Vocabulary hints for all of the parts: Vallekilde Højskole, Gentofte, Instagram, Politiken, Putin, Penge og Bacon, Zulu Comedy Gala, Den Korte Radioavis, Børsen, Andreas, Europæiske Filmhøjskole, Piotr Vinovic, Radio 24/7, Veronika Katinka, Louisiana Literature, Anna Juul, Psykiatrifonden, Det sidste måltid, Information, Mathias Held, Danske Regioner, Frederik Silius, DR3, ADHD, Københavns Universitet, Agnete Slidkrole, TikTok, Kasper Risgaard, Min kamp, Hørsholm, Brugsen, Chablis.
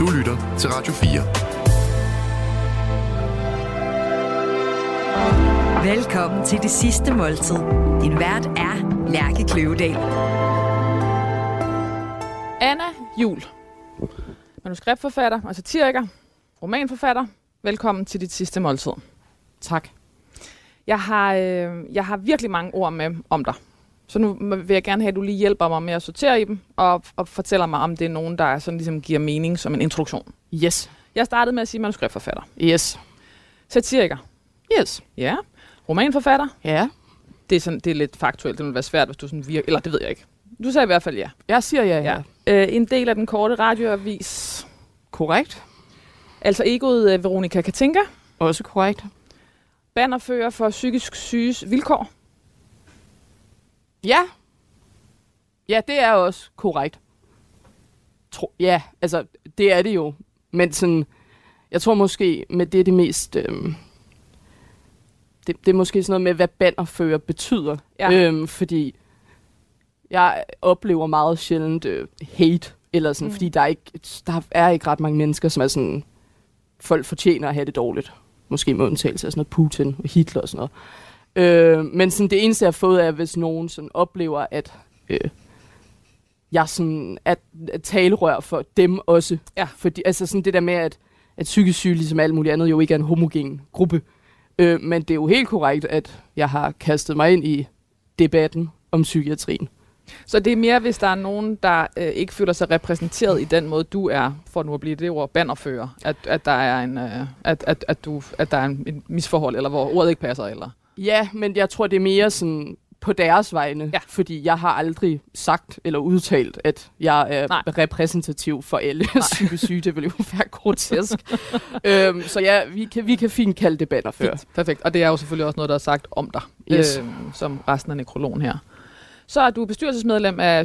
Du lytter til Radio 4. Velkommen til Det Sidste Måltid. Din vært er Lærke Kløvedal. Anna Juul, manuskriptforfatter og satiriker, romanforfatter. Velkommen til Dit Sidste Måltid. Tak. Jeg har virkelig mange ord med om dig. Så nu vil jeg gerne have, at du lige hjælper mig med at sortere i dem, og fortæller mig, om det er nogen, der sådan ligesom giver mening som en introduktion. Yes. Jeg startede med at sige manuskriptforfatter. Yes. Satiriker. Yes. Ja. Romanforfatter. Ja. Det er lidt faktuelt. Det vil være svært, hvis du sådan virker. Eller det ved jeg ikke. Du sagde i hvert fald ja. Jeg siger ja. En del af Den Korte Radioavis. Korrekt. Altså egoet Veronika Katinka. Også korrekt. Bannerfører for psykisk syges vilkår. Ja. Ja, det er også korrekt. Ja, altså, det er det jo. Men sådan, jeg tror måske, med det mest... Det er måske sådan noget med, hvad bannerfører betyder. Ja. Fordi jeg oplever meget sjældent hate, eller sådan, fordi der er ikke ret mange mennesker, som er sådan... Folk fortjener at have det dårligt. Måske med undtagelse af sådan noget Putin og Hitler og sådan noget. Men sådan det eneste, jeg har fået, er, hvis nogen sådan oplever, at jeg sådan at talerør for dem også. Ja. Fordi, altså sådan det der med, at psykisk syge, ligesom alt muligt andet, jo ikke er en homogen gruppe. Men det er jo helt korrekt, at jeg har kastet mig ind i debatten om psykiatrien. Så det er mere, hvis der er nogen, der ikke føler sig repræsenteret i den måde, du er, for nu at blive det ord, bannerfører, at der er en misforhold, eller hvor ordet ikke passer, eller... Ja, men jeg tror, det er mere sådan på deres vegne, ja. Fordi jeg har aldrig sagt eller udtalt, at jeg er repræsentativ for alle psykisk syge. Det vil jo være grotesk. Så ja, vi kan fint kalde det bannerfører. Fint. Perfekt, og det er jo selvfølgelig også noget, der er sagt om dig, yes. Som resten af nekrologen her. Så er du bestyrelsesmedlem af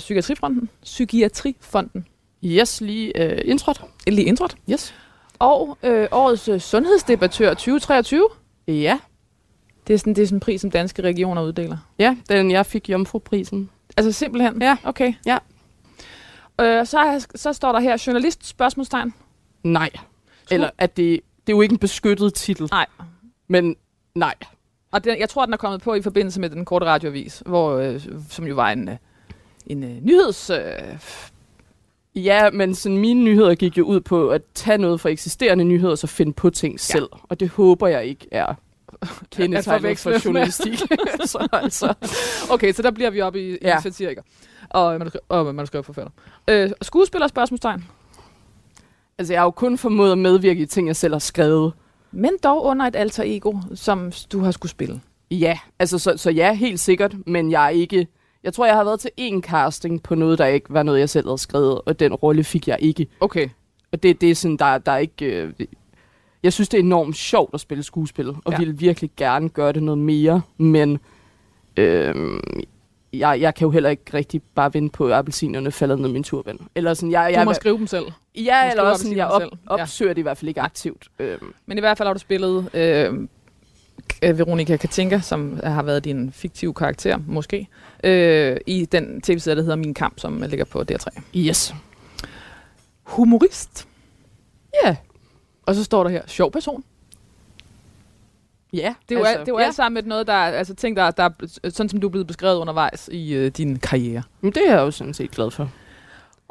Psykiatrifonden. Yes, lige indtrådt. Lige indtrådt, yes. Og årets sundhedsdebattør 2023. Ja. Det er sådan en pris, som Danske Regioner uddeler. Ja, jeg fik jomfruprisen. Altså simpelthen? Ja. Okay. Ja. Så står der her, journalist, spørgsmålstegn? Nej. Eller at det er jo ikke en beskyttet titel. Nej. Men nej. Og jeg tror, den er kommet på i forbindelse med Den Korte Radioavis, som jo var en nyheds... Ja, men sådan, mine nyheder gik jo ud på at tage noget fra eksisterende nyheder, og så finde på ting selv. Og det håber jeg ikke er... kendetegnet for journalistik. Så, altså. Okay, så der bliver vi oppe i satiriker. Og manuskriptforfatter. Skuespiller, spørgsmålstegn? Altså, jeg har jo kun formået at medvirke i ting, jeg selv har skrevet. Men dog under et alter ego, som du har skulle spille. Ja, altså, så ja, helt sikkert, men jeg er ikke... Jeg tror, jeg har været til én casting på noget, der ikke var noget, jeg selv havde skrevet, og den rolle fik jeg ikke. Okay. Og det er sådan, der er ikke... Jeg synes, det er enormt sjovt at spille skuespil, og ville virkelig gerne gøre det noget mere, men jeg kan jo heller ikke rigtig bare vinde på, at appelsinerne falder ned min turban. Eller sådan, du må skrive dem selv. Ja, eller også sådan, jeg opsøger det i hvert fald ikke aktivt. Men i hvert fald har du spillet Veronika Katinka, som har været din fiktive karakter, måske, i den tv-serie, der hedder Min Kamp, som ligger på DR3. Yes. Humorist? Ja. Yeah. Og så står der her, sjov person. Ja, det er jo alt sammen et noget, der er, altså ting, der er sådan, som du er blevet beskrevet undervejs i din karriere. Men det er jeg jo sådan set glad for.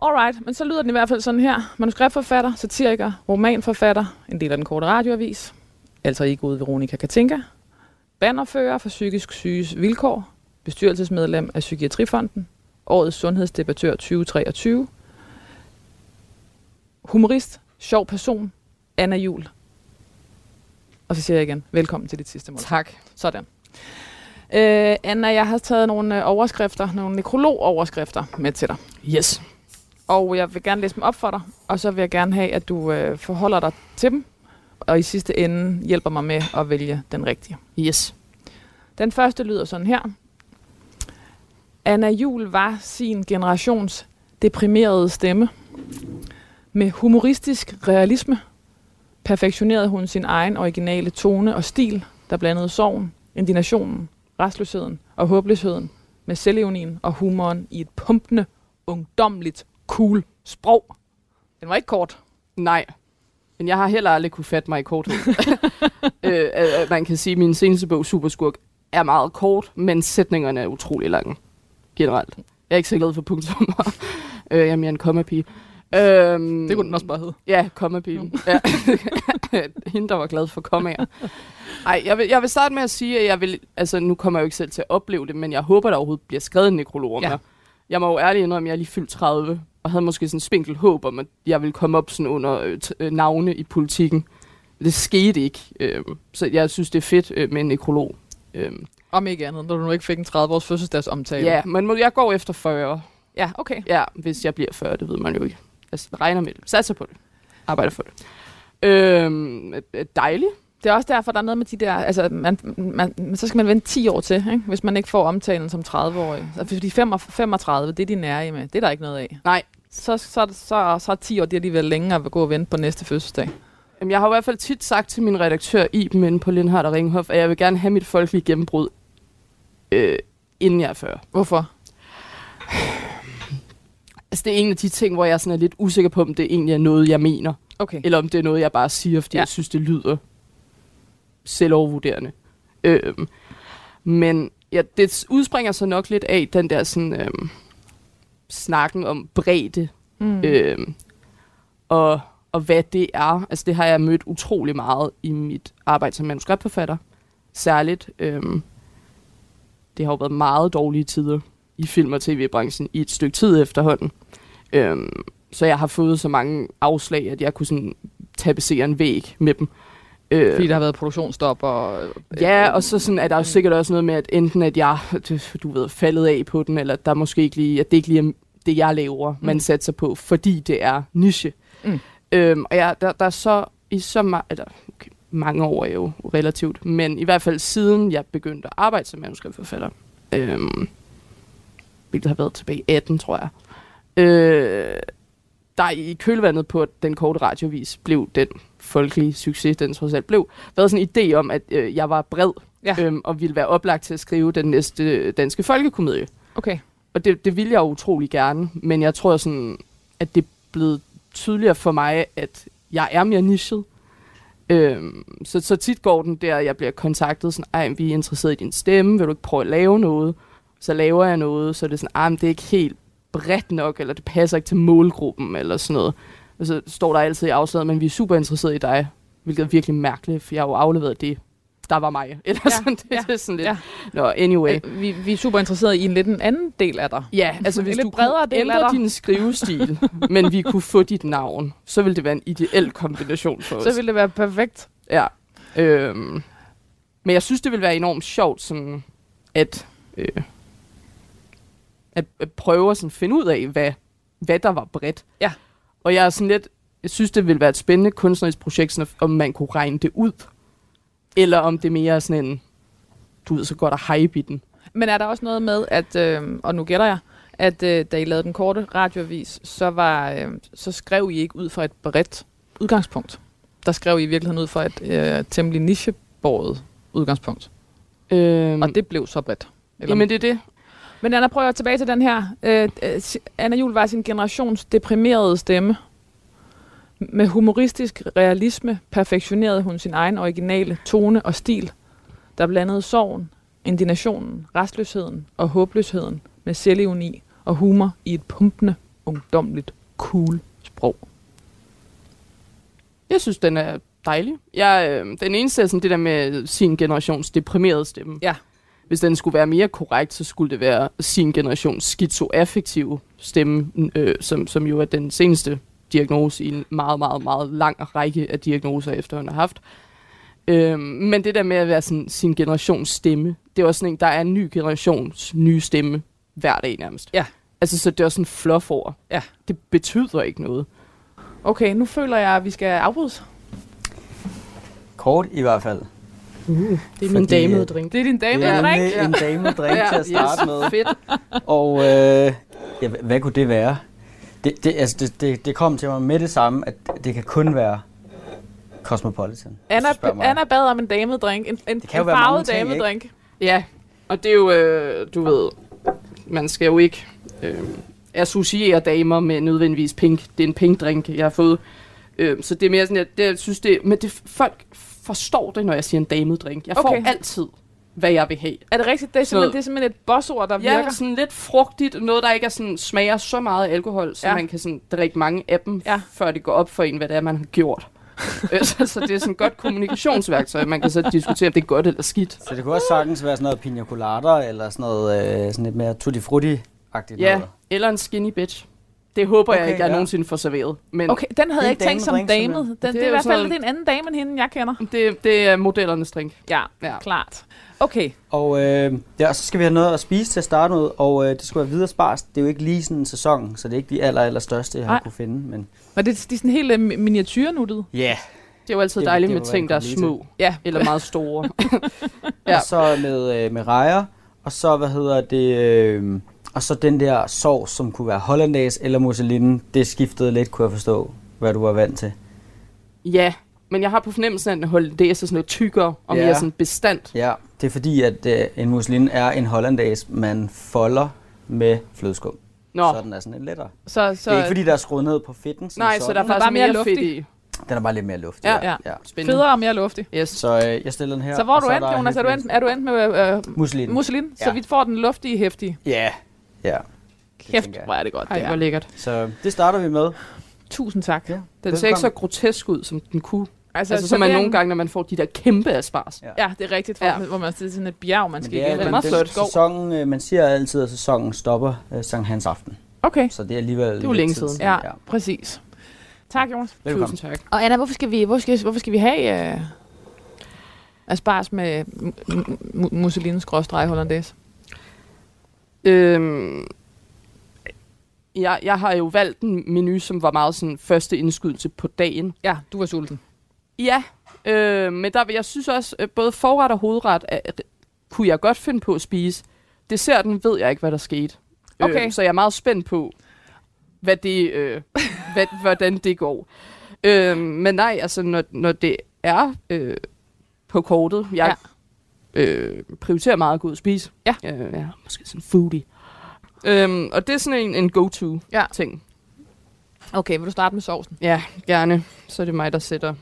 Alright, men så lyder den i hvert fald sådan her. Manuskriptforfatter, satiriker, romanforfatter, en del af Den Korte Radioavis, altså egoet Veronika Katinka, bannerfører for psykisk syges vilkår, bestyrelsesmedlem af Psykiatrifonden, årets sundhedsdebattør 2023, humorist, sjov person, Anna Juul. Og så siger jeg igen, velkommen til Dit Sidste Måltid. Tak. Sådan. Anna, jeg har taget nogle overskrifter, nogle nekrologoverskrifter med til dig. Yes. Og jeg vil gerne læse dem op for dig, og så vil jeg gerne have, at du forholder dig til dem, og i sidste ende hjælper mig med at vælge den rigtige. Yes. Den første lyder sådan her. Anna Juul var sin generations deprimerede stemme. Med humoristisk realisme perfektionerede hun sin egen originale tone og stil, der blandede sorgen, indignationen, rastløsheden og håbløsheden med selvirronien og humoren i et pumpende, ungdomligt, cool sprog. Den var ikke kort. Nej. Men jeg har heller aldrig kunne fatte mig i korthed. Man kan sige, at min seneste bog, Superskurk, er meget kort, men sætningerne er utrolig lange. Generelt. Jeg er ikke så glad for punktsummer. Jeg er mere en kommapige. Det kunne den også bare hedde. Ja, kommapigen. Ja. Hende, der var glad for kommaer. Ej, jeg vil starte med at sige, at jeg vil... Altså, nu kommer jeg jo ikke selv til at opleve det, men jeg håber, der overhovedet bliver skrevet en nekrolog om mig. Jeg må jo ærligt indrømme, at jeg er lige fyldt 30, og havde måske sådan en spinkelt håb om, at jeg ville komme op sådan under navne i Politiken. Det skete ikke. Så jeg synes, det er fedt med en nekrolog. Om ikke andet, når du ikke fik en 30-års fødselsdagsomtale. Ja, men jeg går efter 40. Ja, okay. Ja, hvis jeg bliver 40, det ved man jo ikke. Altså, regner med det. Satser på det. Arbejder for det. Dejligt. Det er også derfor, der er noget med de der... Altså, så skal man vente 10 år til, ikke? Hvis man ikke får omtalen som 30-årig. Altså, fordi 35, det er de nære med. Det er der ikke noget af. Nej. Så er 10 år, det er alligevel længere at gå og vente på næste fødselsdag. Jamen, jeg har i hvert fald tit sagt til min redaktør Iben inde på Lindhardt og Ringhof, at jeg vil gerne have mit folkelige gennembrud, inden jeg er 40. Hvorfor? Altså, det er en af de ting, hvor jeg sådan er lidt usikker på, om det egentlig er noget, jeg mener. Okay. Eller om det er noget, jeg bare siger, fordi jeg synes, det lyder selvovervurderende. Men ja, det udspringer så nok lidt af den der sådan, snakken om bredde. Og hvad det er. Altså, det har jeg mødt utrolig meget i mit arbejde som manuskriptforfatter. Særligt. Det har jo været meget dårlige tider i film- og tv-branchen i et stykke tid efterhånden. Så jeg har fået så mange afslag, at jeg kunne sådan tapetsere en væg med dem. Fordi der har været produktionsstop og... Ja, og så sådan, at der er sikkert også noget med, at enten at jeg, du ved, faldet af på den, eller der måske ikke lige, at det ikke lige er det, jeg laver, man satser på, fordi det er niche. Og jeg, der er så i så mange år jo relativt, men i hvert fald siden jeg begyndte at arbejde som manuskriptforfatter, hvilket har været tilbage i 18, tror jeg. Der i kølvandet på Den Korte Radioavis blev den folkelige succes, den trods alt blev, været sådan en idé om, at jeg var bred, og ville være oplagt til at skrive den næste danske folkekomedie. Okay. Og det ville jeg utrolig gerne, men jeg tror sådan, at det er blevet tydeligere for mig, at jeg er mere nichet. Så tit går den der, jeg bliver kontaktet sådan, ej, vi er interesseret i din stemme, vil du ikke prøve at lave noget? Så laver jeg noget, så er det sådan, ah, men det er ikke helt bredt nok, eller det passer ikke til målgruppen, eller sådan noget. Og så står der altid i afslaget, men vi er super interesserede i dig, hvilket er virkelig mærkeligt, for jeg har jo afleveret det, der var mig. Eller sådan, det er sådan lidt. Ja. Nå, anyway. Vi er super interesserede i en lidt en anden del af dig. Ja, altså hvis du kunne ændre din skrivestil, men vi kunne få dit navn, så ville det være en ideel kombination for os. Så ville det være perfekt. Ja. Men jeg synes, det ville være enormt sjovt, sådan at... At prøve at sådan finde ud af, hvad der var bredt. Ja. Og jeg er sådan lidt, jeg synes, det ville være et spændende kunstnerisk projekt, om man kunne regne det ud. Eller om det mere er sådan en, du ved, så godt at hype i den. Men er der også noget med, at, og nu gætter jeg, at da I lavede Den Korte Radioavis, så skrev I ikke ud fra et bredt udgangspunkt. Der skrev I i virkeligheden ud fra et temmelig nichebåret udgangspunkt. Og det blev så bredt. Jamen det er det. Men Anna, prøver tilbage til den her. Anna Juul var sin generations deprimerede stemme. Med humoristisk realisme perfektionerede hun sin egen originale tone og stil, der blandede sorgen, indignationen, rastløsheden og håbløsheden med selvironi og humor i et pumpende, ungdomligt, cool sprog. Jeg synes, den er dejlig. Den eneste er sådan det der med sin generations deprimerede stemme. Ja. Hvis den skulle være mere korrekt, så skulle det være sin generations skizoaffektive stemme, som jo er den seneste diagnose i en meget, meget, meget lang række af diagnoser, efterhånden har haft. Men det der med at være sådan, sin generations stemme, det er også sådan en, der er en ny generations nye stemme hver dag nærmest. Ja. Altså, så det er også sådan fluff over. Ja. Det betyder ikke noget. Okay, nu føler jeg, at vi skal afbrydes. Kort i hvert fald. Det er min damedrink. Det er din damedrink? Det er en damedrink til at starte med. Fedt. Og hvad kunne det være? Det kom til mig med det samme, at det kan kun være Cosmopolitan. Anna bad om en damedrink. En farvet damedrink. Ting, ja, og det er jo, du ved, man skal jo ikke associere damer med nødvendigvis pink. Det er en pink drink, jeg har fået. Så det er mere sådan, jeg synes det, men det, folk forstår det, når jeg siger en damedrink. Jeg får altid, hvad jeg vil have. Er det rigtigt? Det er simpelthen et bossord, der virker? Ja, sådan lidt frugtigt. Noget, der ikke er sådan, smager så meget alkohol, så man kan sådan, drikke mange af dem, før det går op for en, hvad det er, man har gjort. Så det er sådan et godt kommunikationsværktøj. Man kan så diskutere, om det er godt eller skidt. Så det kunne også sagtens være sådan noget pina colada, eller sådan noget sådan lidt mere tutti frutti-agtigt. Ja, noget. Eller en skinny bitch. Det håber jeg ikke, jeg nogensinde får serveret. Men okay, den havde jeg ikke tænkt som damet. Det er i hvert fald en anden dame end hende, jeg kender. Det er modellernes drink. Ja, klart. Okay. Og så skal vi have noget at spise til at starte ud, og det skulle være videre spars. Det er jo ikke lige sådan en sæson, så det er ikke de allerstørste, jeg har kunne finde. Men de er sådan helt miniatyrenuttede? Ja. Yeah. Det er jo altid dejligt med ting, der er små eller meget store. Og så med rejer, og så, og så den der sovs, som kunne være hollandaise eller mousseline, det skiftede lidt, kunne jeg forstå, hvad du var vant til. Ja, men jeg har på fornemmelsen, at en hollandaise er sådan noget tykkere og mere sådan bestandt. Ja, det er fordi, at en mousseline er en hollandaise, man folder med flødeskum. Så den er sådan lidt lettere. Så det er ikke fordi, der er skruet ned på fedten. Nej, så der er faktisk mere luft i. Den er bare lidt mere luftig. Ja. Federe og mere luftig. Yes. Så jeg stiller den her. Så hvor er du endt, Jonas? Er du endt med mousseline? Så vi får den luftige, hæftige. Ja. Kæft, hvor er det godt. Det var lækkert. Så det starter vi med. Tusind tak. Ja, den ser ikke så grotesk ud, som den kunne. Altså som man nogle gange, når man får de der kæmpe asparges. Ja, det er rigtigt. Hvor man sidder sådan et bjerg, man skal igennem. Man siger altid, at sæsonen stopper Sankt Hans aften. Okay. Så det er alligevel det er længe siden. Ja, præcis. Tak, Jonas. Tusind tak. Og Anna, hvorfor skal vi have asparges med mousseline-hollandaise? Jeg har jo valgt en menu, som var meget sådan første indskydelse på dagen. Ja, du var sulten. Ja, men jeg synes også, både forret og hovedret kunne jeg godt finde på at spise. Desserten ved jeg ikke, hvad der skete. Okay. Så jeg er meget spændt på, hvordan det går. Men nej, altså når det er på kortet, prioriterer meget at gå ud og spise. Ja. Måske sådan foodie. Og det er sådan en go-to-ting. Ja. Okay, vil du starte med sovsen? Ja, gerne. Så er det mig, der sætter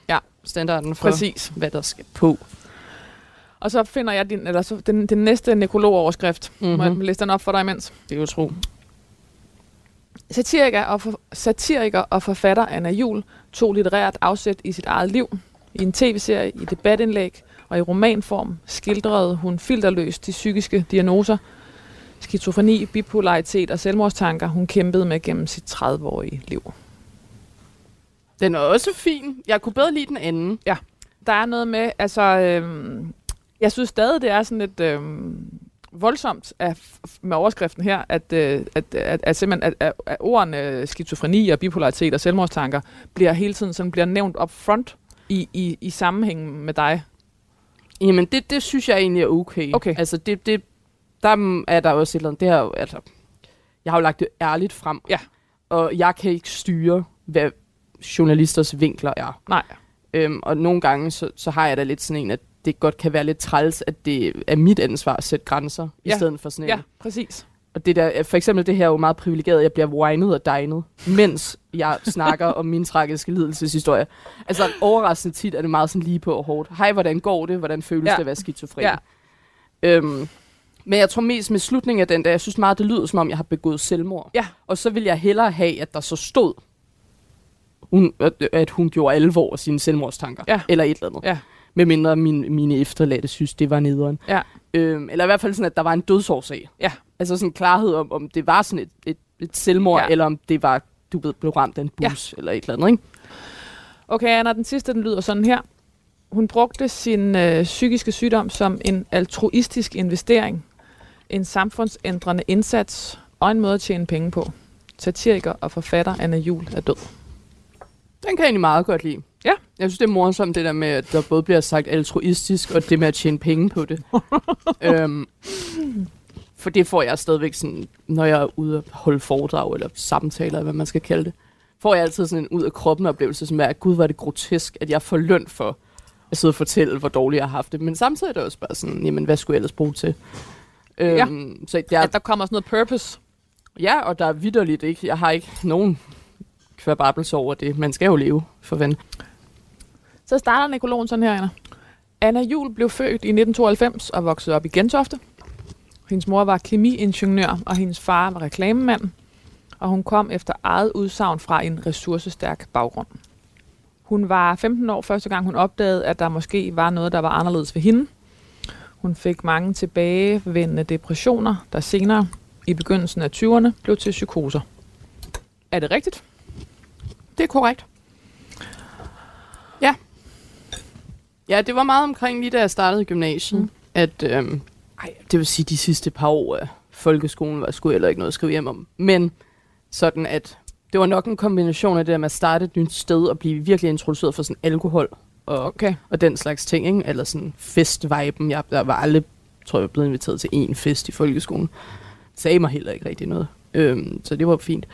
standarden for, hvad der skal på. Og så finder jeg den næste nekrologoverskrift. Mm-hmm. Må jeg læse den op for dig imens? Det er jo tro. Satiriker og forfatter Anna Juul tog litterært afsæt i sit eget liv. I en tv-serie, i debatindlæg og i romanform skildrede hun filterløst de psykiske diagnoser, skizofreni, bipolaritet og selvmordstanker, hun kæmpede med gennem sit 30-årige liv. Den er også fin. Jeg kunne bedre lide den anden. Ja. Der er noget med, jeg synes stadig, det er sådan lidt voldsomt med overskriften her, at ordene skizofreni og bipolaritet og selvmordstanker bliver hele tiden sådan bliver nævnt up front i sammenhængen med dig. Jamen, det synes jeg egentlig er okay. Altså, der er der også et eller andet. Det her, altså, jeg har jo lagt det ærligt frem. Ja. Og jeg kan ikke styre, hvad journalisters vinkler er. Nej. Og nogle gange, så har jeg da lidt sådan en, at det godt kan være lidt træls, at det er mit ansvar at sætte grænser, i stedet for sådan en. Ja, præcis. Og det der, for eksempel det her er jo meget privilegeret, jeg bliver winet og dinet, mens jeg snakker om min tragiske lidelseshistorie. Altså overraskende tit er det meget sådan lige på og hårdt. Hej, hvordan går det? Hvordan føles det at være skizofren? Ja. Men jeg tror mest med slutningen af den der, jeg synes meget, det lyder som om, jeg har begået selvmord. Ja. Og så vil jeg hellere have, at der så stod, at hun gjorde alvor af sine selvmordstanker. Ja. Eller et eller andet. Ja. Medmindre mine efterladte synes, det var nederen. Ja. Eller i hvert fald sådan, at der var en dødsårsag. Ja. Altså sådan en klarhed om det var sådan et selvmord, eller om det var, du ved, blev ramt af en bus, eller et eller andet, ikke? Okay, Anna, den sidste, den lyder sådan her. Hun brugte sin psykiske sygdom som en altruistisk investering, en samfundsændrende indsats og en måde at tjene penge på. Satiriker og forfatter Anna Juul er død. Den kan jeg egentlig meget godt lide. Ja. Jeg synes, det er morsomt, det der med, at der både bliver sagt altruistisk, og det med at tjene penge på det. For det får jeg stadigvæk sådan, når jeg er ude at holde foredrag, eller samtaler, eller hvad man skal kalde det, får jeg altid sådan en ud-af-kroppen-oplevelse, som er, at gud, var det grotesk, at jeg får løn for at sidde og fortælle, hvor dårligt jeg har haft det. Men samtidig er det også bare sådan, jamen, hvad skulle jeg ellers bruge til? Så der kommer sådan noget purpose. Ja, og der er vitterligt ikke. Jeg har ikke nogen kvababbelse over det. Man skal jo leve, for ven. Så starter nekrologen sådan her, Anna. Anna Juul blev født i 1992 og voksede op i Gentofte. Hendes mor var kemiingeniør, og hendes far var reklamemand. Og hun kom efter eget udsagn fra en ressourcestærk baggrund. Hun var 15 år første gang, hun opdagede, at der måske var noget, der var anderledes ved hende. Hun fik mange tilbagevendende depressioner, der senere i begyndelsen af 20'erne blev til psykoser. Er det rigtigt? Det er korrekt. Ja. Ja, det var meget omkring lige da jeg startede gymnasiet. Mm. At, det vil sige de sidste par år af folkeskolen var sgu heller ikke noget at skrive hjem om. Men sådan at det var nok en kombination af det, at man startede et nyt sted og blive virkelig introduceret for sådan alkohol og, og den slags ting, ikke? Eller sådan festviben. Jeg var aldrig, tror jeg, blevet inviteret til én fest i folkeskolen. Sagde mig heller ikke rigtig noget. Så det var fint.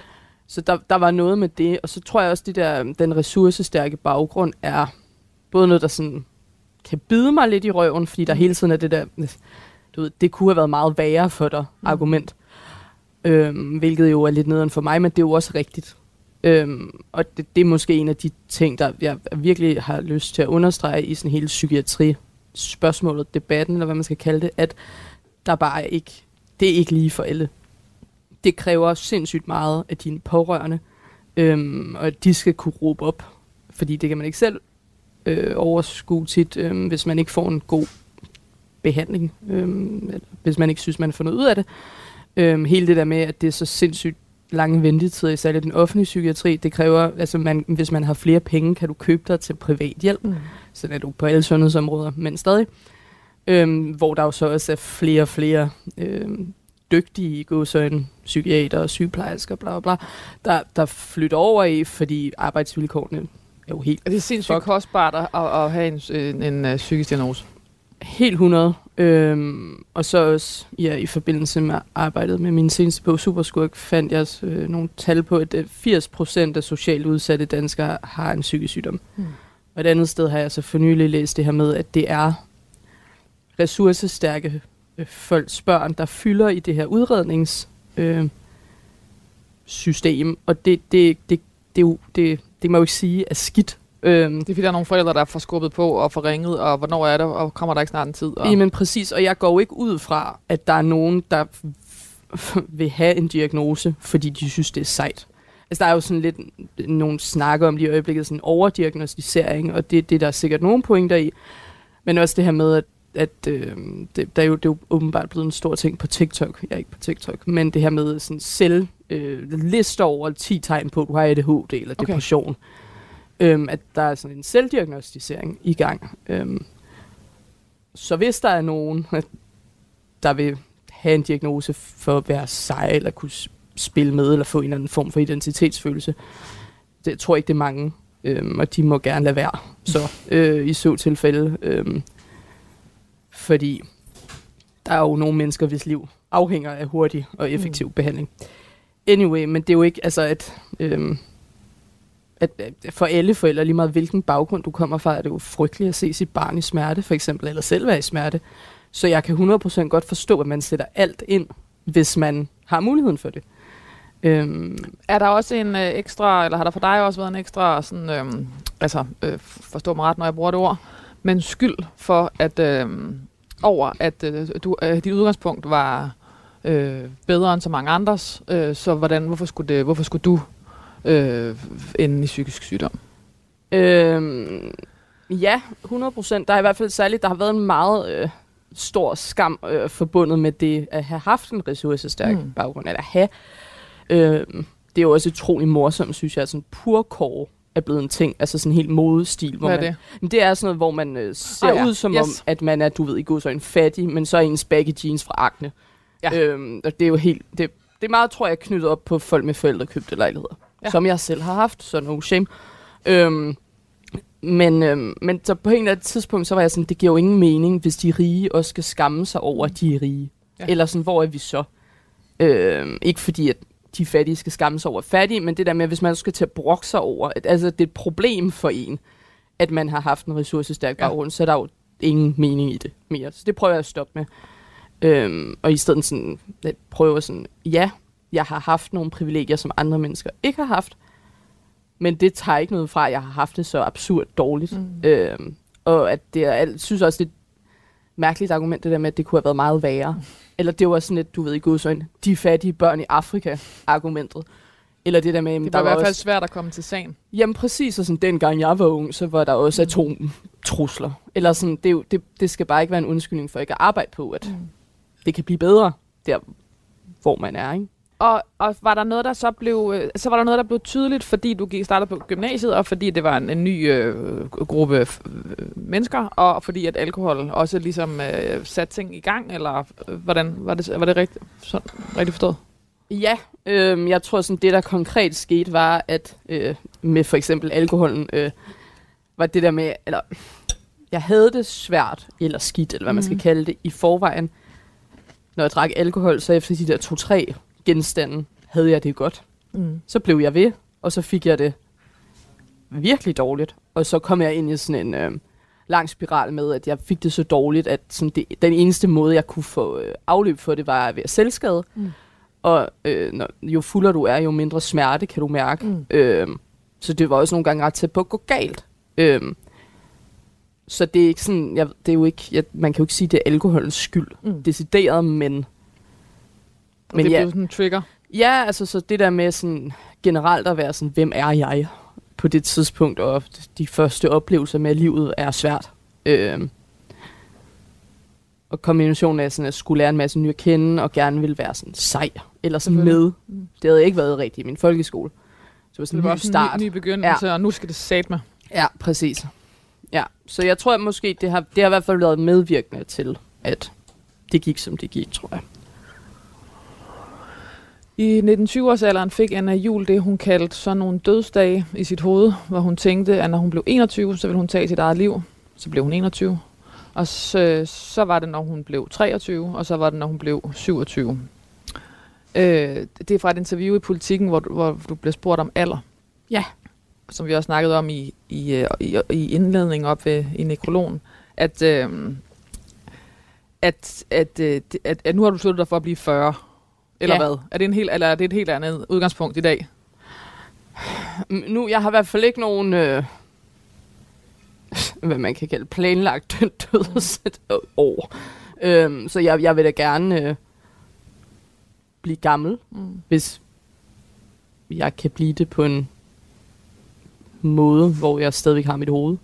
Så der var noget med det, og så tror jeg også, at den ressourcestærke baggrund er både noget, der sådan kan bide mig lidt i røven, fordi der hele tiden er det der, du ved, det kunne have været meget værre for dig, argument. Hvilket jo er lidt nederen for mig, men det er jo også rigtigt. Og det er måske en af de ting, der jeg virkelig har lyst til at understrege i sådan hele psykiatri-spørgsmålet, debatten, eller hvad man skal kalde det, at der bare ikke, det er ikke lige for alle. Det kræver sindssygt meget af dine pårørende, og de skal kunne råbe op, fordi det kan man ikke selv overskue tit, hvis man ikke får en god behandling, hvis man ikke synes, man får noget ud af det. Hele det der med, at det er så sindssygt lange ventetider, især i den offentlige psykiatri, det kræver, altså hvis man har flere penge, kan du købe dig til privat hjælp, sådan er du på alle sundhedsområder, men stadig, hvor der jo så også er flere og flere dygtige psykiater og sygeplejersker, bla bla bla, der flytter over i, fordi arbejdsvilkårene er jo helt... Det er sindssygt kostbart at have en psykisk diagnose. Helt 100. Og så også i forbindelse med arbejdet med min seneste bog, Superskurk, fandt jeg nogle tal på, at 80% af socialt udsatte danskere har en psykisk sygdom. Og et andet sted har jeg så for nylig læst det her med, at det er ressourcestærke folks børn, der fylder i det her udredningssystem, og det må jeg jo ikke sige er skidt. Det er fordi, der er nogle forældre, der får skubbet på og får ringet, og hvornår er det, og kommer der ikke snart en tid? Jamen præcis, og jeg går jo ikke ud fra, at der er nogen, der vil have en diagnose, fordi de synes, det er sejt. Altså, der er jo sådan lidt nogle snakker om lige i øjeblikket, sådan overdiagnostisering, og det er der sikkert nogle pointer i, men også det her med, at det er jo åbenbart blevet en stor ting på TikTok. Jeg er ikke på TikTok, men det her med sådan selv lister over 10 tegn på, at du har ADHD eller depression. At der er sådan en selvdiagnostisering i gang. Så hvis der er nogen, der vil have en diagnose for at være sej, eller kunne spille med, eller få en eller anden form for identitetsfølelse, det tror jeg ikke, det er mange. Og de må gerne lade være, så i så tilfælde... Fordi der er jo nogle mennesker, hvis liv afhænger af hurtig og effektiv behandling. Anyway, men det er jo ikke, altså at for alle forældre, lige meget hvilken baggrund du kommer fra, er det jo frygteligt at se sit barn i smerte, for eksempel, eller selv være i smerte. Så jeg kan 100% godt forstå, at man sætter alt ind, hvis man har muligheden for det. Er der også en ekstra, eller har der for dig også været en ekstra, sådan, forstå mig ret, når jeg bruger det ord, men skyld for, at dit udgangspunkt var bedre end så mange andres, så hvorfor skulle du ende i psykisk sygdom? Ja, 100%. Der er i hvert fald særligt, der har været en meget stor skam forbundet med det at have haft en ressourcestærk baggrund, eller have. Det er jo også utrolig morsomt, synes jeg, sådan purkår er blevet en ting, altså sådan en helt modestil. Hvor hvad er det? Man, det er sådan noget, hvor man ser ud som om, at man er, du ved, i god så en fattig, men så er ens baggy jeans fra Akne. Ja. Og det er jo helt, det er meget, tror jeg, knyttet op på folk med forældrekøbte lejligheder, som jeg selv har haft, så no shame. Men så på en eller anden tidspunkt, så var jeg sådan, det giver jo ingen mening, hvis de rige også skal skamme sig over, at de er rige. Ja. Eller sådan, hvor er vi så? Ikke fordi, at de fattige skal skamme sig over fattige, men det der med, hvis man skal til at brokke sig over, at, altså det er et problem for en, at man har haft en ressourcestærk baggrund, så er der jo ingen mening i det mere. Så det prøver jeg at stoppe med. Og i stedet sådan, prøver sådan, jeg har haft nogle privilegier, som andre mennesker ikke har haft, Men det tager ikke noget fra, at jeg har haft det så absurd dårligt. Mm. Og at det, jeg synes også, det er et mærkeligt argument, det der med, at det kunne have været meget værre. Mm. Eller det var sådan et, du ved i godsøjne, de fattige børn i Afrika-argumentet. Eller det der med, det var i hvert fald også svært at komme til sagen. Jamen præcis, og sådan, dengang jeg var ung, så var der også atomtrusler. Eller sådan, det skal bare ikke være en undskyldning for ikke at arbejde på, at det kan blive bedre der, hvor man er, ikke? Og var der noget, der så blev, så var der noget, der blev tydeligt, fordi du startede på gymnasiet, og fordi det var en ny gruppe mennesker, og fordi at alkohol også ligesom satte ting i gang, eller hvordan var det rigtig forstået? Ja, jeg tror sådan, det der konkret skete var, at med for eksempel alkoholen, var det der med, eller jeg havde det svært, eller skidt, eller hvad man skal kalde det, i forvejen. Når jeg drak alkohol, så efter de der 2-3 genstande, havde jeg det godt. Så blev jeg ved, og så fik jeg det virkelig dårligt. Og så kom jeg ind i sådan en lang spiral med, at jeg fik det så dårligt, at sådan den eneste måde, jeg kunne få afløb for det, var ved at selvskade. Og jo fuldere du er, jo mindre smerte kan du mærke. Så det var også nogle gange ret tæt på at gå galt. Så det er ikke sådan, det er jo ikke, man kan jo ikke sige, det er alkoholens skyld. Decideret, men det blev sådan en trigger. Ja, altså så det der med sådan generelt at være sådan, hvem er jeg på det tidspunkt, og de første oplevelser med livet er svært. Og kombinationen af sådan, at skulle lære en masse nye at kende, og gerne ville være sådan sej, eller sådan med. Det havde ikke været rigtigt i min folkeskole. Så det var sådan en ny begyndelse, ja. Og nu skal det sætte mig. Ja, præcis. Ja, så jeg tror at måske, det har i hvert fald været medvirkende til, at det gik, som det gik, tror jeg. I 1920-årsalderen fik Anna Juul det, hun kaldte sådan nogle dødsdage i sit hoved, hvor hun tænkte, at når hun blev 21, så ville hun tage sit eget liv. Så blev hun 21. Og så var det, når hun blev 23, og så var det, når hun blev 27. Det er fra et interview i Politiken, hvor du blev spurgt om alder. Ja. Som vi også snakkede om i indledningen op i nekrologen, at nu har du sluttet dig for at blive 40, eller ja. Hvad? Er det et helt andet udgangspunkt i dag? Nu, jeg har i hvert fald ikke nogen, hvad man kan kalde, planlagt dødsår. Så jeg vil da gerne blive gammel, hvis jeg kan blive det på en måde, hvor jeg stadigvæk har mit hoved.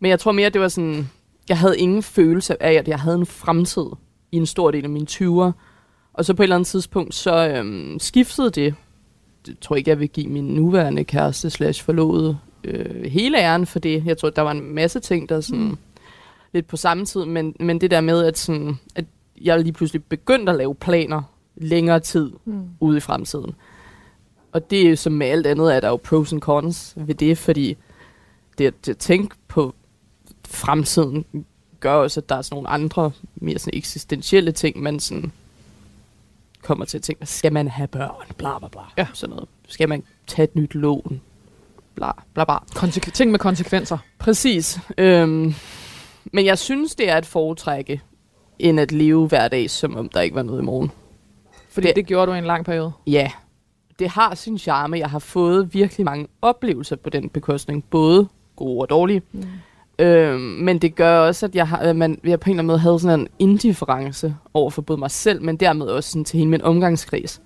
Men jeg tror mere, det var sådan, jeg havde ingen følelse af, at jeg havde en fremtid i en stor del af mine 20'er. Og så på et eller andet tidspunkt, så skiftede det. Jeg tror ikke, jeg vil give min nuværende kæreste /forlovede hele æren for det. Jeg tror, der var en masse ting, der sådan lidt på samme tid, men det der med, at jeg lige pludselig begyndte at lave planer længere tid ude i fremtiden. Og det er jo som med alt andet, at der er jo pros and cons ved det, fordi det at tænke på fremtiden gør også, at der er sådan nogle andre, mere sådan eksistentielle ting, man sådan kommer til at tænke, skal man have børn, bla bla bla, ja. Sådan noget. Skal man tage et nyt lån, bla bla bla. Ting med konsekvenser. Præcis. Men jeg synes, det er at foretrække, end at leve hver dag, som om der ikke var noget i morgen. Fordi det gjorde du i en lang periode? Ja. Det har sin charme. Jeg har fået virkelig mange oplevelser på den bekostning, både gode og dårlige. Men det gør også, at jeg på en eller anden måde havde sådan en indifference over for både mig selv, men dermed også sådan til hele min omgangskreds.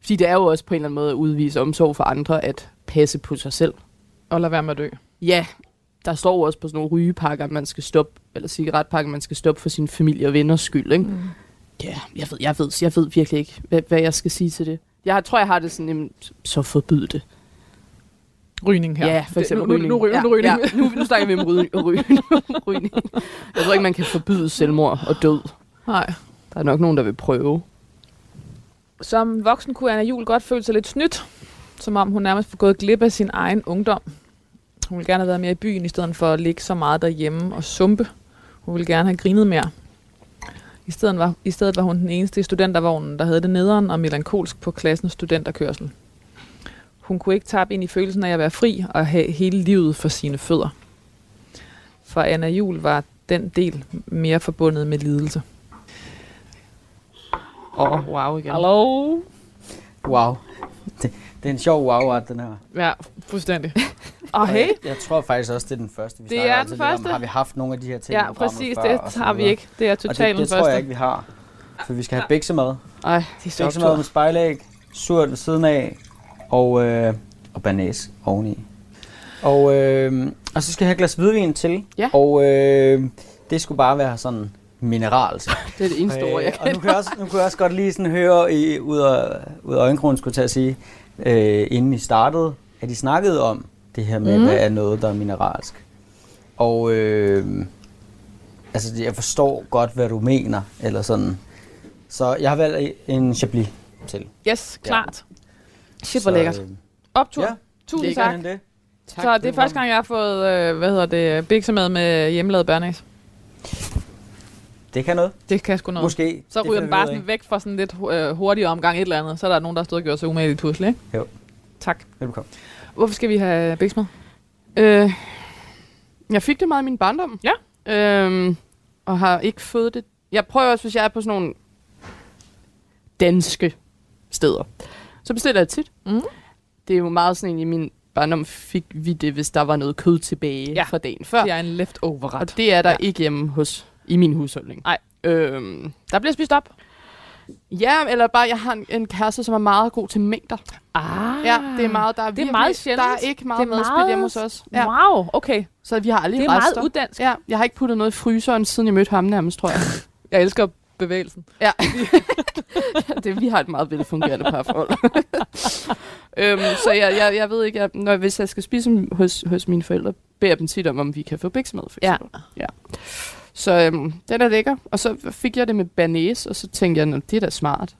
Fordi det er jo også på en eller anden måde at udvise omsorg for andre, at passe på sig selv. Og lade være med at dø. Ja, der står også på sådan nogle rygepakker, man skal stoppe, eller cigaretpakker, man skal stoppe for sin familie og venners skyld, ikke? Ja, jeg ved virkelig ikke, hvad jeg skal sige til det. Jeg tror, jeg har det sådan, så forbyd det. Rygning her. Ja, for eksempel rygning. Nu rygning. Ja, nu snakker vi om rygning. Jeg tror ikke, man kan forbyde selvmord og død. Nej. Der er nok nogen, der vil prøve. Som voksen kunne Anna Juul godt føle sig lidt snydt, som om hun nærmest var gået glip af sin egen ungdom. Hun ville gerne have været mere i byen, i stedet for at ligge så meget derhjemme og sumpe. Hun ville gerne have grinet mere. I stedet var hun den eneste i studentervognen, der havde det nederen og melankolsk på klassens studenterkørsel. Hun kunne ikke tabe ind i følelsen af at være fri og have hele livet for sine fødder. For Anna Juul var den del mere forbundet med lidelse. Wow igen. Hallo? Wow. Det er en sjov wow-art, den her. Ja, fuldstændig. Og hey. Jeg tror faktisk også, det er den første, vi snakker altid om. Har vi haft nogle af de her ting? Ja, præcis. Det har vi ikke. Det er totalt den første. Og det tror jeg ikke, vi har. For vi skal have biksemad. Ej, det er biksemad med spejlæg, surt ved siden af, og banæs oveni. Og så skal jeg have et glas hvidvin til. Ja. Og det skulle bare være sådan mineral. Så. Det er det eneste ord, jeg kan. Og nu kan jeg også godt lige sådan høre ud af øjenkrogen, skulle jeg til at sige, inden I startede, at I snakkede om det her med, hvad er noget, der er mineralsk. Og jeg forstår godt, hvad du mener, eller sådan. Så jeg har valgt en Chablis til. Yes, klart. Ja. Shit, hvor lækkert. Optur. Ja, tusind tak. Tak. Så det er første gang, jeg har fået, biksemad med hjemmelavet bearnaise. Det kan noget. Det kan sgu noget. Måske. Så ryger den bare sådan væk fra sådan lidt hurtigere omgang et eller andet. Så er der nogen, der har stået og gjort sig umægelig pludselig, ikke? Jo. Tak. Velbekomme. Hvorfor skal vi have biksemad? Jeg fik det meget i min barndom. Ja. Og har ikke fået det. Jeg prøver også, hvis jeg er på sådan nogle danske steder. Så bestiller jeg tit. Mm. Det er jo meget sådan en i min barndom fik vi det, hvis der var noget kød tilbage fra dagen før. Det er en leftover-ret. Og det er der ikke hjemme i min husholdning. Nej. Der bliver spist op. Ja, eller bare, jeg har en kæreste, som er meget god til mængder. Ah. Ja, det er meget, der er, virkelig, er meget sjældent. Der er ikke meget madspil hjemme hos os. Ja. Wow, okay. Så vi har aldrig rester. Det er rester. Meget uddansk. Ja, jeg har ikke puttet noget i fryseren, siden jeg mødte ham nærmest, tror jeg. Jeg elsker bevægelsen. Ja. Det, vi har et meget velfungerende parforhold. Så jeg ved ikke, hvis jeg skal spise hos mine forældre, beder dem tit om vi kan få biksemad, for eksempel. Ja. Så den er lækker. Og så fik jeg det med banæse, og så tænkte jeg, det er da smart.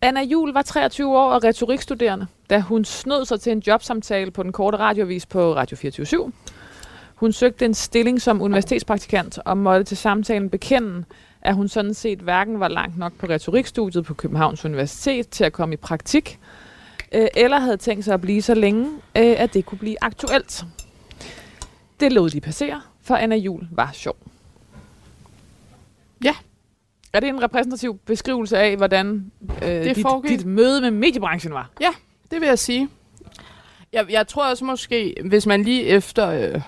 Anna Juul var 23 år og retorikstuderende, da hun snød sig til en jobsamtale på Den Korte Radioavis på Radio 24/7. Hun søgte en stilling som universitetspraktikant og måtte til samtalen bekende, at hun sådan set hverken var langt nok på retorikstudiet på Københavns Universitet til at komme i praktik, eller havde tænkt sig at blive så længe, at det kunne blive aktuelt. Det lod de passere, for Anna Juul var sjov. Ja. Er det en repræsentativ beskrivelse af, hvordan dit møde med mediebranchen var? Ja, det vil jeg sige. Jeg tror også måske, hvis man lige efter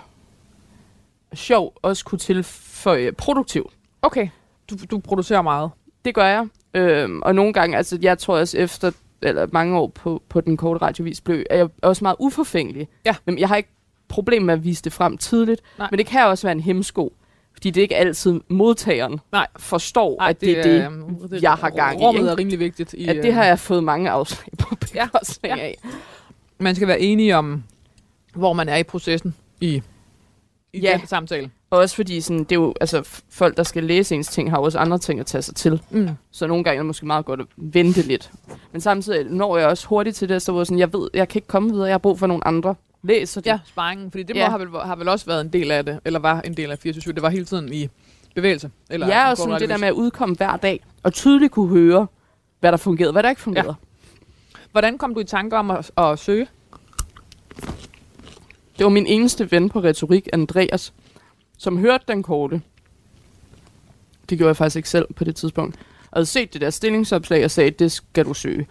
sjov også kunne tilføje produktiv. Okay. Du producerer meget. Det gør jeg. Og nogle gange, altså jeg tror også efter mange år på Den Korte Radioavis, er jeg også meget uforfængelig. Ja. Men jeg har ikke problem med at vise det frem tidligt. Nej. Men det kan også være en hemsko. Fordi det ikke altid modtageren forstår, at det jeg har gang i. Rummet er rimelig vigtigt. At det har jeg fået mange afslag på. Af. Man skal være enig om, hvor man er i processen i den samtale. Og også fordi sådan, det er jo, altså, folk, der skal læse ens ting, har også andre ting at tage sig til. Mm. Så nogle gange er det måske meget godt at vente lidt. Men samtidig når jeg også hurtigt til det, så var sådan, jeg ved, jeg kan ikke komme videre, jeg har brug for nogle andre. Læser det. Ja, sparringen, fordi det har vel også været en del af det, eller var en del af 24/7, det var hele tiden i bevægelse. Eller ja, og sådan det der med at udkomme hver dag, og tydeligt kunne høre, hvad der fungerede, hvad der ikke fungerede. Ja. Hvordan kom du i tanke om at søge? Det var min eneste ven på retorik, Andreas, som hørte Den Korte. Det gjorde jeg faktisk ikke selv på det tidspunkt. Og havde set det der stillingsopslag og sagde, det skal du søge.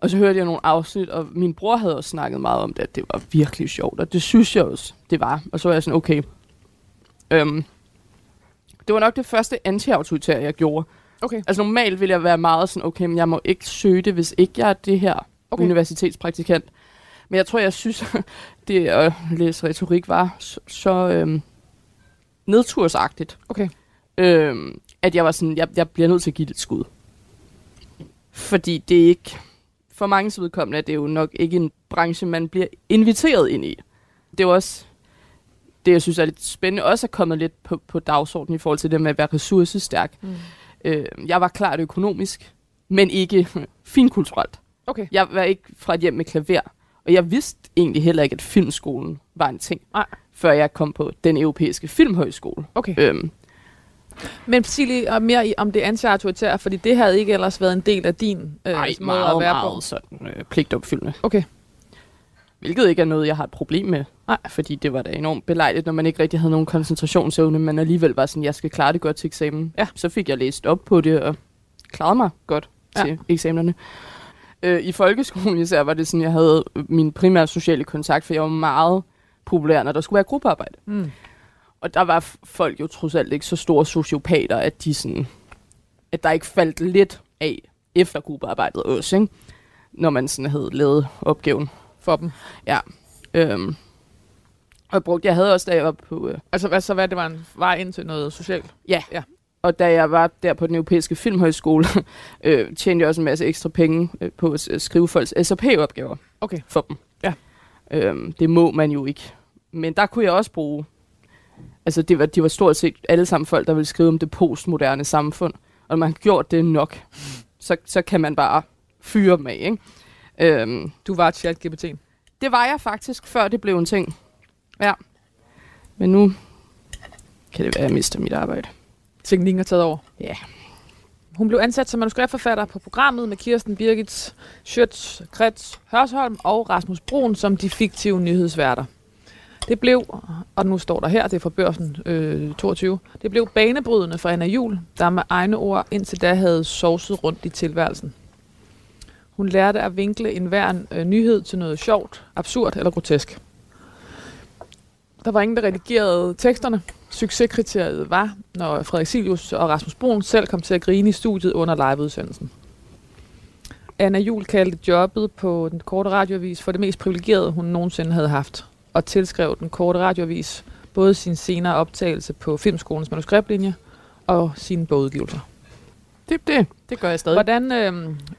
Og så hørte jeg nogle afsnit, og min bror havde også snakket meget om det, at det var virkelig sjovt, og det synes jeg også, det var. Og så var jeg sådan, okay. Det var nok det første anti-autoritære, jeg gjorde. Okay. Altså normalt ville jeg være meget sådan, okay, men jeg må ikke søge det, hvis ikke jeg er det her universitetspraktikant. Men jeg tror, jeg synes, det at læse retorik var så nedtursagtigt, at jeg var sådan, jeg bliver nødt til at give det et skud. Fordi det er ikke... For mange udkommende er det jo nok ikke en branche, man bliver inviteret ind i. Det er også det, jeg synes er lidt spændende, også er kommet lidt på dagsordenen i forhold til det med at være ressourcestærk. Mm. Jeg var klart økonomisk, men ikke finkulturelt. Okay. Jeg var ikke fra et hjem med klaver, og jeg vidste egentlig heller ikke, at filmskolen var en ting, før jeg kom på Den Europæiske Filmhøjskole. Okay. Men sig lige mere om det anti-autoritære, fordi det havde ikke ellers været en del af din måde at være på. Nej, meget sådan pligtopfyldende. Okay. Hvilket ikke er noget, jeg har et problem med. Nej, fordi det var da enormt belejligt, når man ikke rigtig havde nogen koncentrationsevne, men alligevel var sådan, jeg skal klare det godt til eksamen. Ja. Så fik jeg læst op på det og klarede mig godt til eksamenerne. i folkeskolen især var det sådan, jeg havde min primære sociale kontakt, for jeg var meget populær, når der skulle være gruppearbejde. Mm. Og der var folk jo trods alt ikke så store sociopater, at de sådan, at der ikke faldt lidt af efter gruppearbejdet også, ikke? Når man sådan havde lavet opgaven for dem. Ja. Og jeg havde også, da jeg var på... Altså hvad så, hvad det var en vej ind til noget socialt? Ja. Ja. Og da jeg var der på Den Europæiske Filmhøjskole, tjente jeg også en masse ekstra penge på at skrive folks SRP-opgaver for dem. Ja. Det må man jo ikke. Men der kunne jeg også bruge... Altså, de var stort set alle sammen folk, der ville skrive om det postmoderne samfund. Og når man har gjort det nok, så kan man bare fyre dem af, ikke? Du var ChatGPT'en? Det var jeg faktisk, før det blev en ting. Ja. Men nu kan det være, at jeg mister mit arbejde. Teknikken er taget over? Ja. Hun blev ansat som manuskriptforfatter på programmet med Kirsten Birgit Schøtz, Krets, Hørsholm og Rasmus Brun som de fiktive nyhedsværter. Det blev, og nu står der her, det er fra Børsen 22, det blev banebrydende for Anna Juul, der med egne ord indtil da havde sovset rundt i tilværelsen. Hun lærte at vinkle enhver nyhed til noget sjovt, absurd eller grotesk. Der var ingen, der redigerede teksterne. Succeskriteriet var, når Frederik Silius og Rasmus Brun selv kom til at grine i studiet under liveudsendelsen. Anna Juul kaldte jobbet på Den Korte Radioavis for det mest privilegerede, hun nogensinde havde haft, og tilskrev Den Korte Radioavis både sin senere optagelse på Filmskolens manuskriptlinje og sine bogudgivelser. Det gør jeg stadig. Hvordan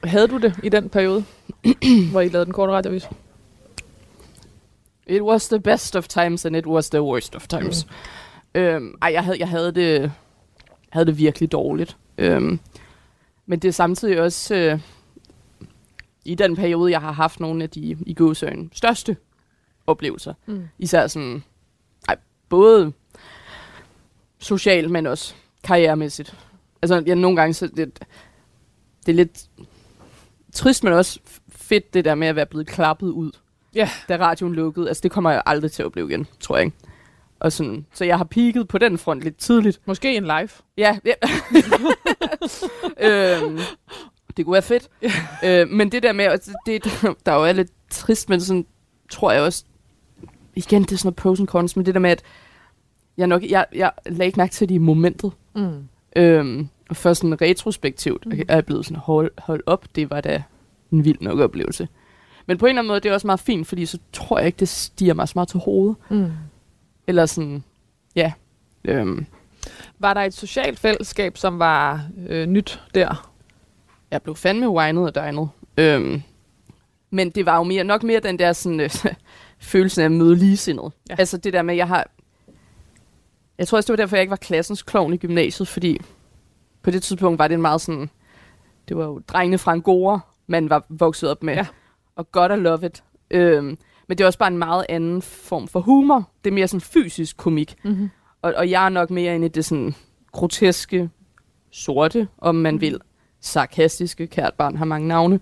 havde du det i den periode, hvor I lavede Den Korte Radioavis? It was the best of times, and it was the worst of times. Jeg havde det virkelig dårligt. Men det er samtidig også i den periode, jeg har haft nogle af de i gåseøjne største oplevelser. Mm. Især sådan, både socialt, men også karrieremæssigt. Altså, jeg nogle gange, så det er lidt trist, men også fedt det der med at være blevet klappet ud, da radioen lukkede. Altså, det kommer jeg aldrig til at opleve igen, tror jeg ikke. Og sådan, så jeg har peaket på den front lidt tidligt. Måske en live. Ja. Det kunne være fedt. Yeah. Men det der med, der jo er lidt trist, men sådan tror jeg også, igen, det er sådan noget pros and cons, men det der med, at jeg lagde ikke mærke til det i momentet. Mm. For sådan retrospektivt er jeg blevet sådan, hold op, det var da en vild nok oplevelse. Men på en eller anden måde, det er også meget fint, fordi så tror jeg ikke, det stiger mig så meget til hovedet. Mm. Eller sådan, ja. Var der et socialt fællesskab, som var nyt der? Jeg blev fandme whinet og dinet. Men det var jo mere den der sådan, følelsen af at møde ligesindede. Ja. Altså det der med, jeg tror også, det var derfor, jeg ikke var klassens klovn i gymnasiet, fordi på det tidspunkt var det en meget sådan, det var jo drengene fra Angora, man var vokset op med. Ja. Og godt at love it. Men det er også bare en meget anden form for humor. Det er mere sådan fysisk komik. Mm-hmm. Og jeg er nok mere inde i det sådan groteske, sorte, om man vil. Sarkastiske, kært barn har mange navne.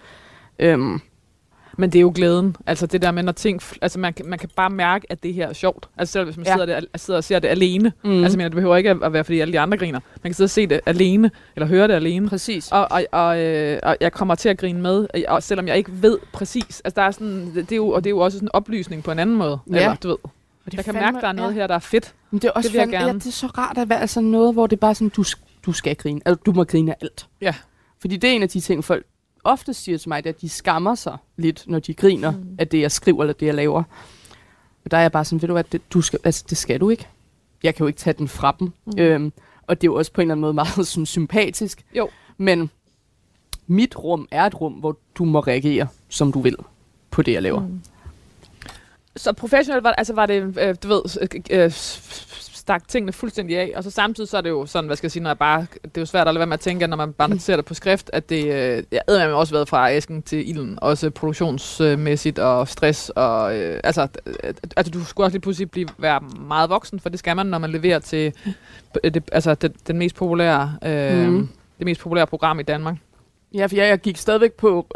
Men det er jo glæden. Altså det der med, når ting... Altså man kan bare mærke, at det her er sjovt. Altså selv hvis man sidder og ser det alene. Mm. Altså det behøver ikke at være, fordi alle de andre griner. Man kan sidde og se det alene, eller høre det alene. Præcis. Og jeg kommer til at grine med, og selvom jeg ikke ved præcis. Altså der er sådan... Det er jo også sådan en oplysning på en anden måde. Ja. Eller, du ved. Jeg kan mærke, at der er noget her, der er fedt. Men det er også det fandme, gerne. Ja, det er så rart at være altså noget, hvor det er bare sådan, du skal grine. Altså du må grine af alt. Ja. Fordi det er en af de ting, folk ofte siger til mig, at de skammer sig lidt, når de griner af det, jeg skriver eller det, jeg laver. Og der er jeg bare sådan, ved du hvad, det skal du ikke. Jeg kan jo ikke tage den fra dem. Mm. Og det er jo også på en eller anden måde meget sådan, sympatisk. Jo. Men mit rum er et rum, hvor du må reagere, som du vil, på det, jeg laver. Mm. Så professionelt var det, du ved... stak tingene fuldstændig af, og så samtidig så er det jo sådan, hvad skal jeg sige, det er jo svært at lade være med at tænke, når man bare ser det på skrift, at det jeg også været fra æsken til ilden, også produktionsmæssigt og stress, og altså du skulle også lige pludselig være meget voksen, for det skal man, når man leverer til den mest populære, det mest populære program i Danmark. Ja, for jeg gik stadigvæk på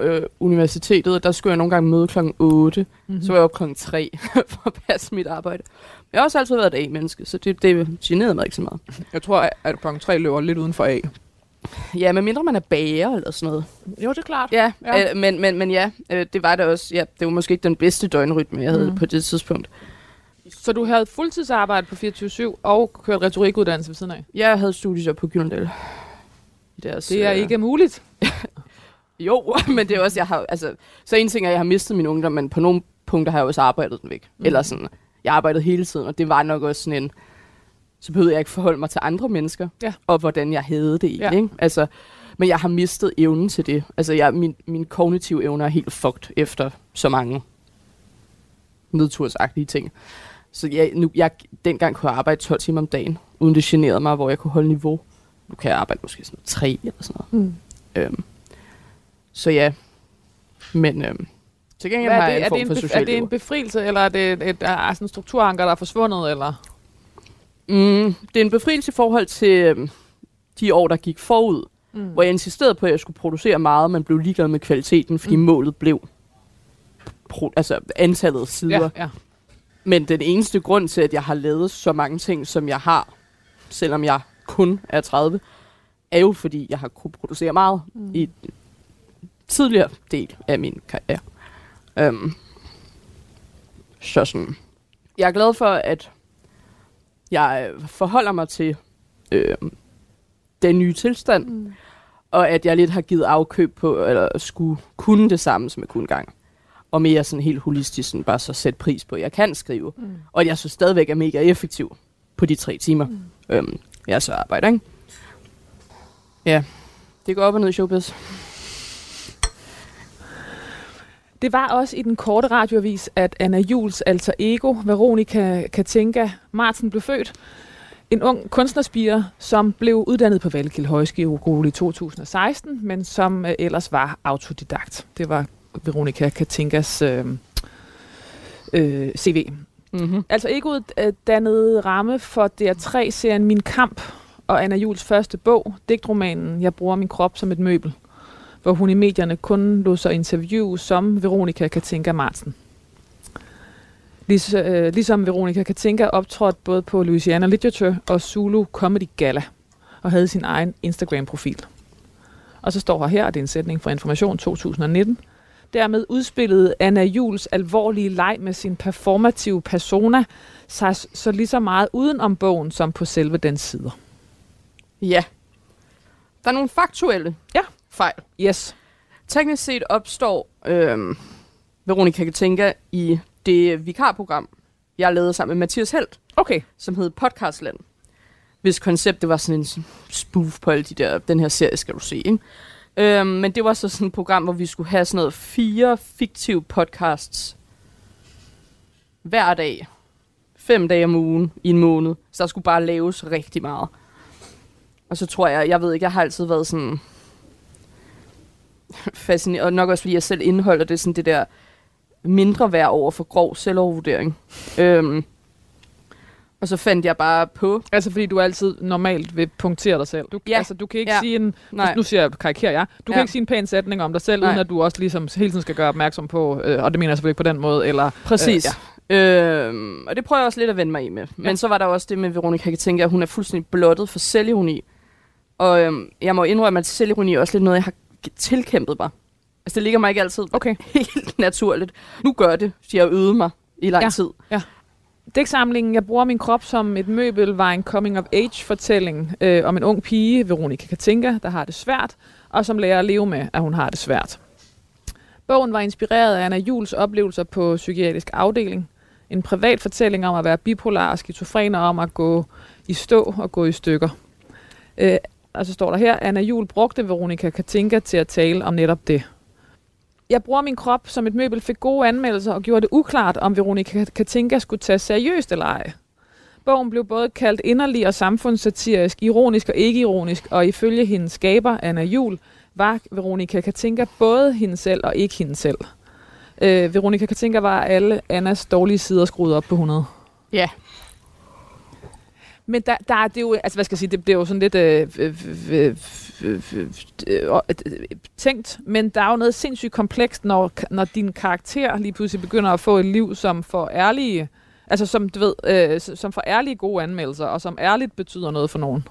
universitetet, og der skulle jeg nogle gange møde klokken 8. Mm-hmm. Så var jeg op klokken 3 for at passe mit arbejde. Men jeg har også altid været et A-menneske, så det generede mig ikke så meget. Jeg tror, at klokken 3 løber lidt uden for A. Ja, medmindre man er bager eller sådan noget. Jo, det er klart. Ja, ja. Men ja, det var det også. Ja, det var måske ikke den bedste døgnrytme, jeg havde på det tidspunkt. Så du havde fuldtidsarbejde på 24/7 og kørt retorikuddannelse ved siden af? Jeg havde studier på Gyldendal. Det er ikke muligt. Jo, men det er også, jeg har... Altså, så en ting er, at jeg har mistet min ungdom, men på nogle punkter har jeg også arbejdet den væk. Eller sådan, jeg arbejdede hele tiden, og det var nok også sådan en... Så behøvede jeg ikke forholde mig til andre mennesker, og hvordan jeg havde det i, ikke? Altså, men jeg har mistet evnen til det. Altså, min kognitive evner er helt fucked efter så mange nedtursagtige ting. Så jeg dengang kunne arbejde 12 timer om dagen, uden det generede mig, hvor jeg kunne holde niveau. Nu kan jeg arbejde måske sådan 3 eller sådan noget. Så ja, men til gengæld har jeg en form for socialt. Er det en befrielse, eller er det sådan en strukturanker, der er forsvundet, eller...? Det er en befrielse i forhold til de år, der gik forud, hvor jeg insisterede på, at jeg skulle producere meget, men blev ligeglad med kvaliteten, fordi målet blev antallet af sider. Ja, ja. Men den eneste grund til, at jeg har lavet så mange ting, som jeg har, selvom jeg kun er 30, er jo fordi, jeg har kunnet producere meget i den tidligere del af min karriere. Så sådan. Jeg er glad for, at jeg forholder mig til den nye tilstand, og at jeg lidt har givet afkøb på, eller skulle kunne det samme, som jeg kunne engang. Og mere sådan helt holistisk, sådan bare så sætte pris på, at jeg kan skrive. Og at jeg så stadigvæk er mega effektiv på de 3 timer, jeg så arbejder, ikke? Ja, det går op og ned i showbiz. Det var også i Den Korte Radioavis, at Anna Juuls alter ego, Veronika Katinka Martsen, blev født. En ung kunstnerspire, som blev uddannet på Vallekilde Højskole i 2016, men som ellers var autodidakt. Det var Veronika Katinkas CV. Mm-hmm. Altså egoet dannede ramme for DR3-serien Min Kamp og Anna Juuls første bog, digtromanen Jeg bruger min krop som et møbel, hvor hun i medierne kun lod sig interviewe som Veronika Katinka Martsen. Ligesom Veronika Katinka optrådte både på Louisiana Literature og Zulu Comedy Gala, og havde sin egen Instagram-profil. Og så står her, og det er en sætning fra Information 2019, dermed udspillede Anna Juuls alvorlige leg med sin performative persona sig så lige så meget uden om bogen som på selve dens sider. Ja. Der er nogle faktuelle fejl. Yes. Teknisk set opstår Veronika Katinka i det vikarprogram, jeg lavede sammen med Mathias Held, som hed Podcastland, hvis konceptet var sådan en spoof på alle de der, den her serie skal du se, ikke? Men det var så sådan et program, hvor vi skulle have sådan noget 4 fiktive podcasts hver dag, 5 dage om ugen i en måned, så der skulle bare laves rigtig meget. Og så tror jeg ved ikke, jeg har altid været sådan fascineret, og nok også fordi jeg selv indeholder det, sådan det der mindre værd over for grov selvovervurdering. Og så fandt jeg bare på... Altså fordi du altid normalt vil punktere dig selv. Altså du kan ikke sige en... Nu siger jeg, karikerer jeg. Du kan ikke sige en pæn sætning om dig selv, uden at du også ligesom hele tiden skal gøre opmærksom på, og det mener jeg selvfølgelig ikke på den måde, eller... Præcis. Og det prøver jeg også lidt at vende mig i med. Men så var der også det med Veronika Katinka, at hun er fuldstændig blottet for selvironi. Og jeg må indrømme, at selvironi er også lidt noget, jeg har tilkæmpet mig. Altså det ligger mig ikke altid helt naturligt. Nu gør det, så jeg har øvet mig i lang tid. Ja. Digtsamlingen Jeg bruger min krop som et møbel var en coming-of-age-fortælling om en ung pige, Veronika Katinka, der har det svært, og som lærer at leve med, at hun har det svært. Bogen var inspireret af Anna Juuls oplevelser på psykiatrisk afdeling. En privat fortælling om at være bipolar og skizofren, om at gå i stå og gå i stykker. Og så står der her, Anna Juul brugte Veronika Katinka til at tale om netop det. Jeg bruger min krop som et møbel, fik gode anmeldelser og gjorde det uklart, om Veronika Katinka skulle tage seriøst eller ej. Bogen blev både kaldt inderlig og samfundssatirisk, ironisk og ikke-ironisk, og ifølge hendes skaber, Anna Juul, var Veronika Katinka både hende selv og ikke hende selv. Veronika Katinka var alle Annas dårlige sider skruet op på 100. Ja. Yeah. Men der er det jo, altså hvad skal jeg sige, det er jo sådan lidt tænkt, men der er jo noget sindssygt komplekst, når din karakter lige pludselig begynder at få et liv, som får ærlige, altså som du ved, som får ærlige gode anmeldelser, og som ærligt betyder noget for nogen.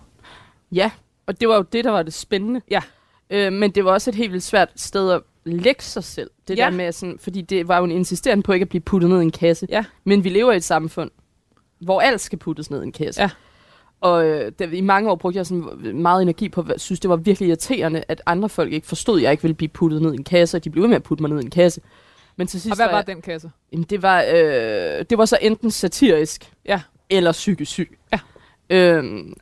Ja, Og det var jo det, der var det spændende. Ja. Men det var også et helt vildt svært sted at lægge sig selv. Det der med sådan, fordi det var jo en insisterende på ikke at blive puttet ned i en kasse. Ja. Men vi lever i et samfund, hvor alt skal puttes ned i en kasse. Ja. Og i mange år brugte jeg sådan meget energi på, at synes, det var virkelig irriterende, at andre folk ikke forstod, at jeg ikke ville blive puttet ned i en kasse, og de blev ved med at putte mig ned i en kasse. Men til sidst, og hvad var den kasse? Jamen, det var så enten satirisk eller psykisk syg. Ja.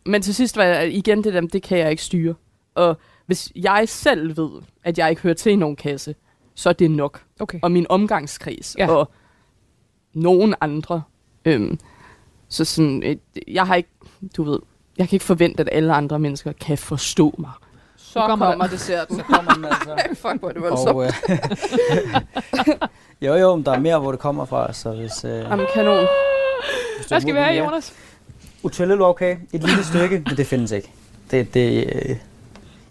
Men til sidst var jeg igen det kan jeg ikke styre. Og hvis jeg selv ved, at jeg ikke hører til i nogen kasse, så er det nok. Okay. Og min omgangskreds og nogen andre. Så sådan, jeg har ikke, du ved, jeg kan ikke forvente, at alle andre mennesker kan forstå mig. Så kommer desserten. Så kommer den altså. Fuck, hvor er det voldsomt. Jo, men der er mere, hvor det kommer fra, så hvis... Jamen, kanon. Hvad skal vi have, Jonas? Utildelokage. Et lille stykke, men det findes ikke.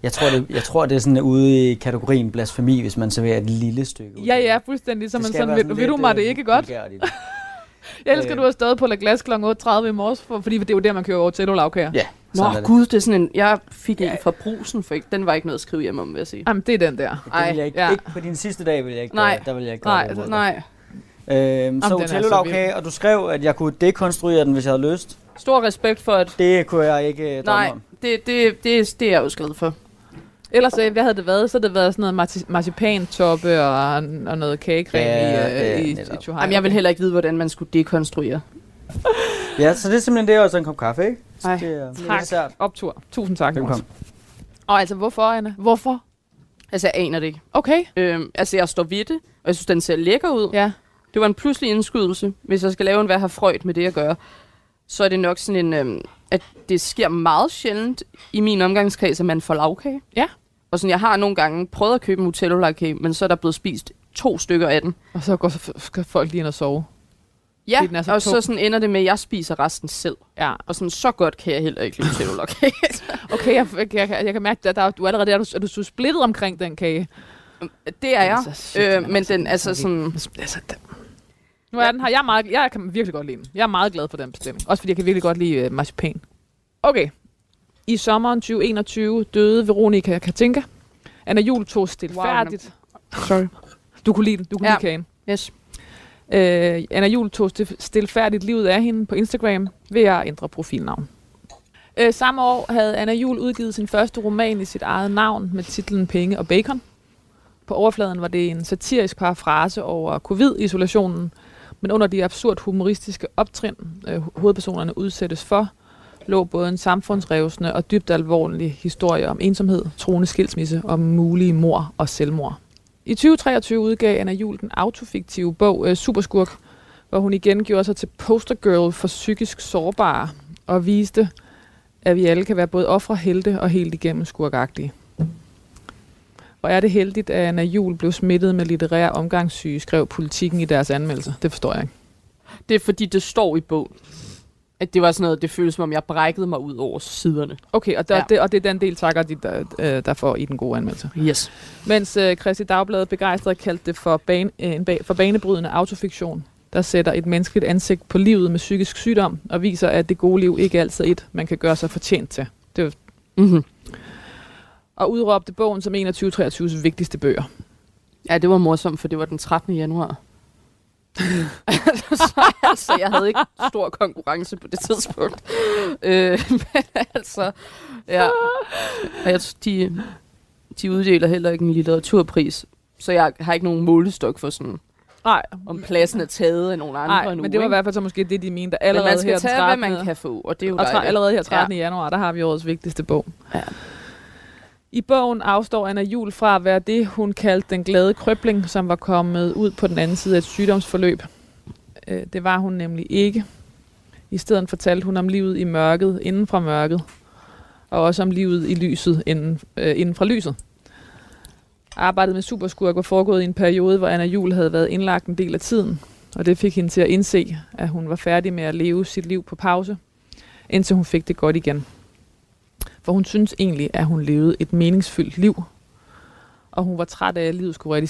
Jeg tror, det er sådan ude i kategorien blasfemi, hvis man serverer et lille stykke. Ja, fuldstændig. Så man sådan, ved du mig, det ikke godt? Jeg elsker, du har stået på La Glace kl. 8.30 i morges, fordi det er jo der, man kører over til lavkager. Ja. Nå gud, det er sådan en... Jeg fik en fra Brugsen, for ikke, den var ikke noget at skrive hjem om, vil jeg sige. Jamen, det er den der. Ej, ikke på din sidste dag vil jeg ikke gøre det. Der vil jeg ikke gøre det. Nej. Så hotellavkage, og du skrev, at jeg kunne dekonstruere den, hvis jeg havde lyst. Stor respekt for, at... Det kunne jeg ikke drømme om. Det er jeg jo skrevet for. Ellers, hvad havde det været? Så havde det været sådan noget marcipantoppe og noget kagecreme i Chuhai. Jamen, jeg vil heller ikke vide, hvordan man skulle dekonstruere. Ja, så det er simpelthen det, og så en kop kaffe, ikke? Ej, tak. Optur. Tusind tak. Velkommen. Og altså, hvorfor, Anna? Hvorfor? Altså, jeg aner det ikke. Okay. Altså, jeg står ved det, og jeg synes, den ser lækker ud. Ja. Det var en pludselig indskydelse. Hvis jeg skal lave en, hvad har Freud med det at gøre, så er det nok sådan en... at det sker meget sjældent i min omgangskreds, at man får lavkage. Ja. Og sådan, jeg har nogle gange prøvet at købe en Nutello-lavkage, men så er der blevet spist 2 stykker af den. Og så går folk lige ind og sove. Ja, og så sådan ender det med, at jeg spiser resten selv. Ja. Og sådan, så godt kan jeg heller ikke lide Nutello-lavkage. Okay, jeg kan mærke, at du allerede er du splittet omkring den kage. Det er jeg. Men den altså sådan... Nu er den her. Jeg kan virkelig godt lide den. Jeg er meget glad for den bestilling. Også fordi jeg kan virkelig godt lide marcipan. Okay. I sommeren 2021 døde Veronika Katinka. Anna Juul tog stilfærdigt... Wow, sorry. Du kunne lide den. Du kunne lide kagen. Yes. Anna Juul tog stilfærdigt livet af hende på Instagram ved at ændre profilnavn. Samme år havde Anna Juul udgivet sin første roman i sit eget navn med titlen Penge og Bacon. På overfladen var det en satirisk parafrase over covid-isolationen, men under de absurd humoristiske optrin, hovedpersonerne udsættes for, lå både en samfundsrevsende og dybt alvorlig historie om ensomhed, truende skilsmisse og mulige mord og selvmord. I 2023 udgav Anna Juul den autofiktive bog Superskurk, hvor hun igen gjorde sig til postergirl for psykisk sårbare og viste, at vi alle kan være både ofre, helte og helt igennem skurkagtige. Og er det heldigt, at Anna Juul blev smittet med litterær omgangssyge, skrev Politiken i deres anmeldelse. Det forstår jeg ikke. Det er fordi, det står i bogen. At det var sådan noget, det føles som om, jeg brækkede mig ud over siderne. Okay, og, det er den del, takker de, der får i den gode anmeldelse. Yes. Mens Kristeligt Dagblad begejstret kaldte det for banebrydende autofiktion, der sætter et menneskeligt ansigt på livet med psykisk sygdom, og viser, at det gode liv ikke altid er et, man kan gøre sig fortjent til. Det og udråbte bogen som en af 2023's vigtigste bøger. Ja, det var morsomt, for det var den 13. januar. Så jeg havde ikke stor konkurrence på det tidspunkt. Men altså, ja. Og jeg, de uddeler heller ikke en litteraturpris, så jeg har ikke nogen målestok for sådan... Nej, om pladsen er taget af nogle andre endnu. Men det var i hvert fald så måske det, de mente, der allerede her den 13. Men man skal tage, hvad man kan få, og det er jo dejligt. Og allerede her 13. januar, der har vi årets vigtigste bog. Ja. I bogen afstår Anna Juul fra at være det, hun kaldte den glade krøbling, som var kommet ud på den anden side af et sygdomsforløb. Det var hun nemlig ikke. I stedet fortalte hun om livet i mørket, inden fra mørket, og også om livet i lyset, inden fra lyset. Arbejdet med Superskurk var foregået i en periode, hvor Anna Juul havde været indlagt en del af tiden, og det fik hende til at indse, at hun var færdig med at leve sit liv på pause, indtil hun fik det godt igen. For hun synes egentlig, at hun levede et meningsfyldt liv, og hun var træt af, at livet skulle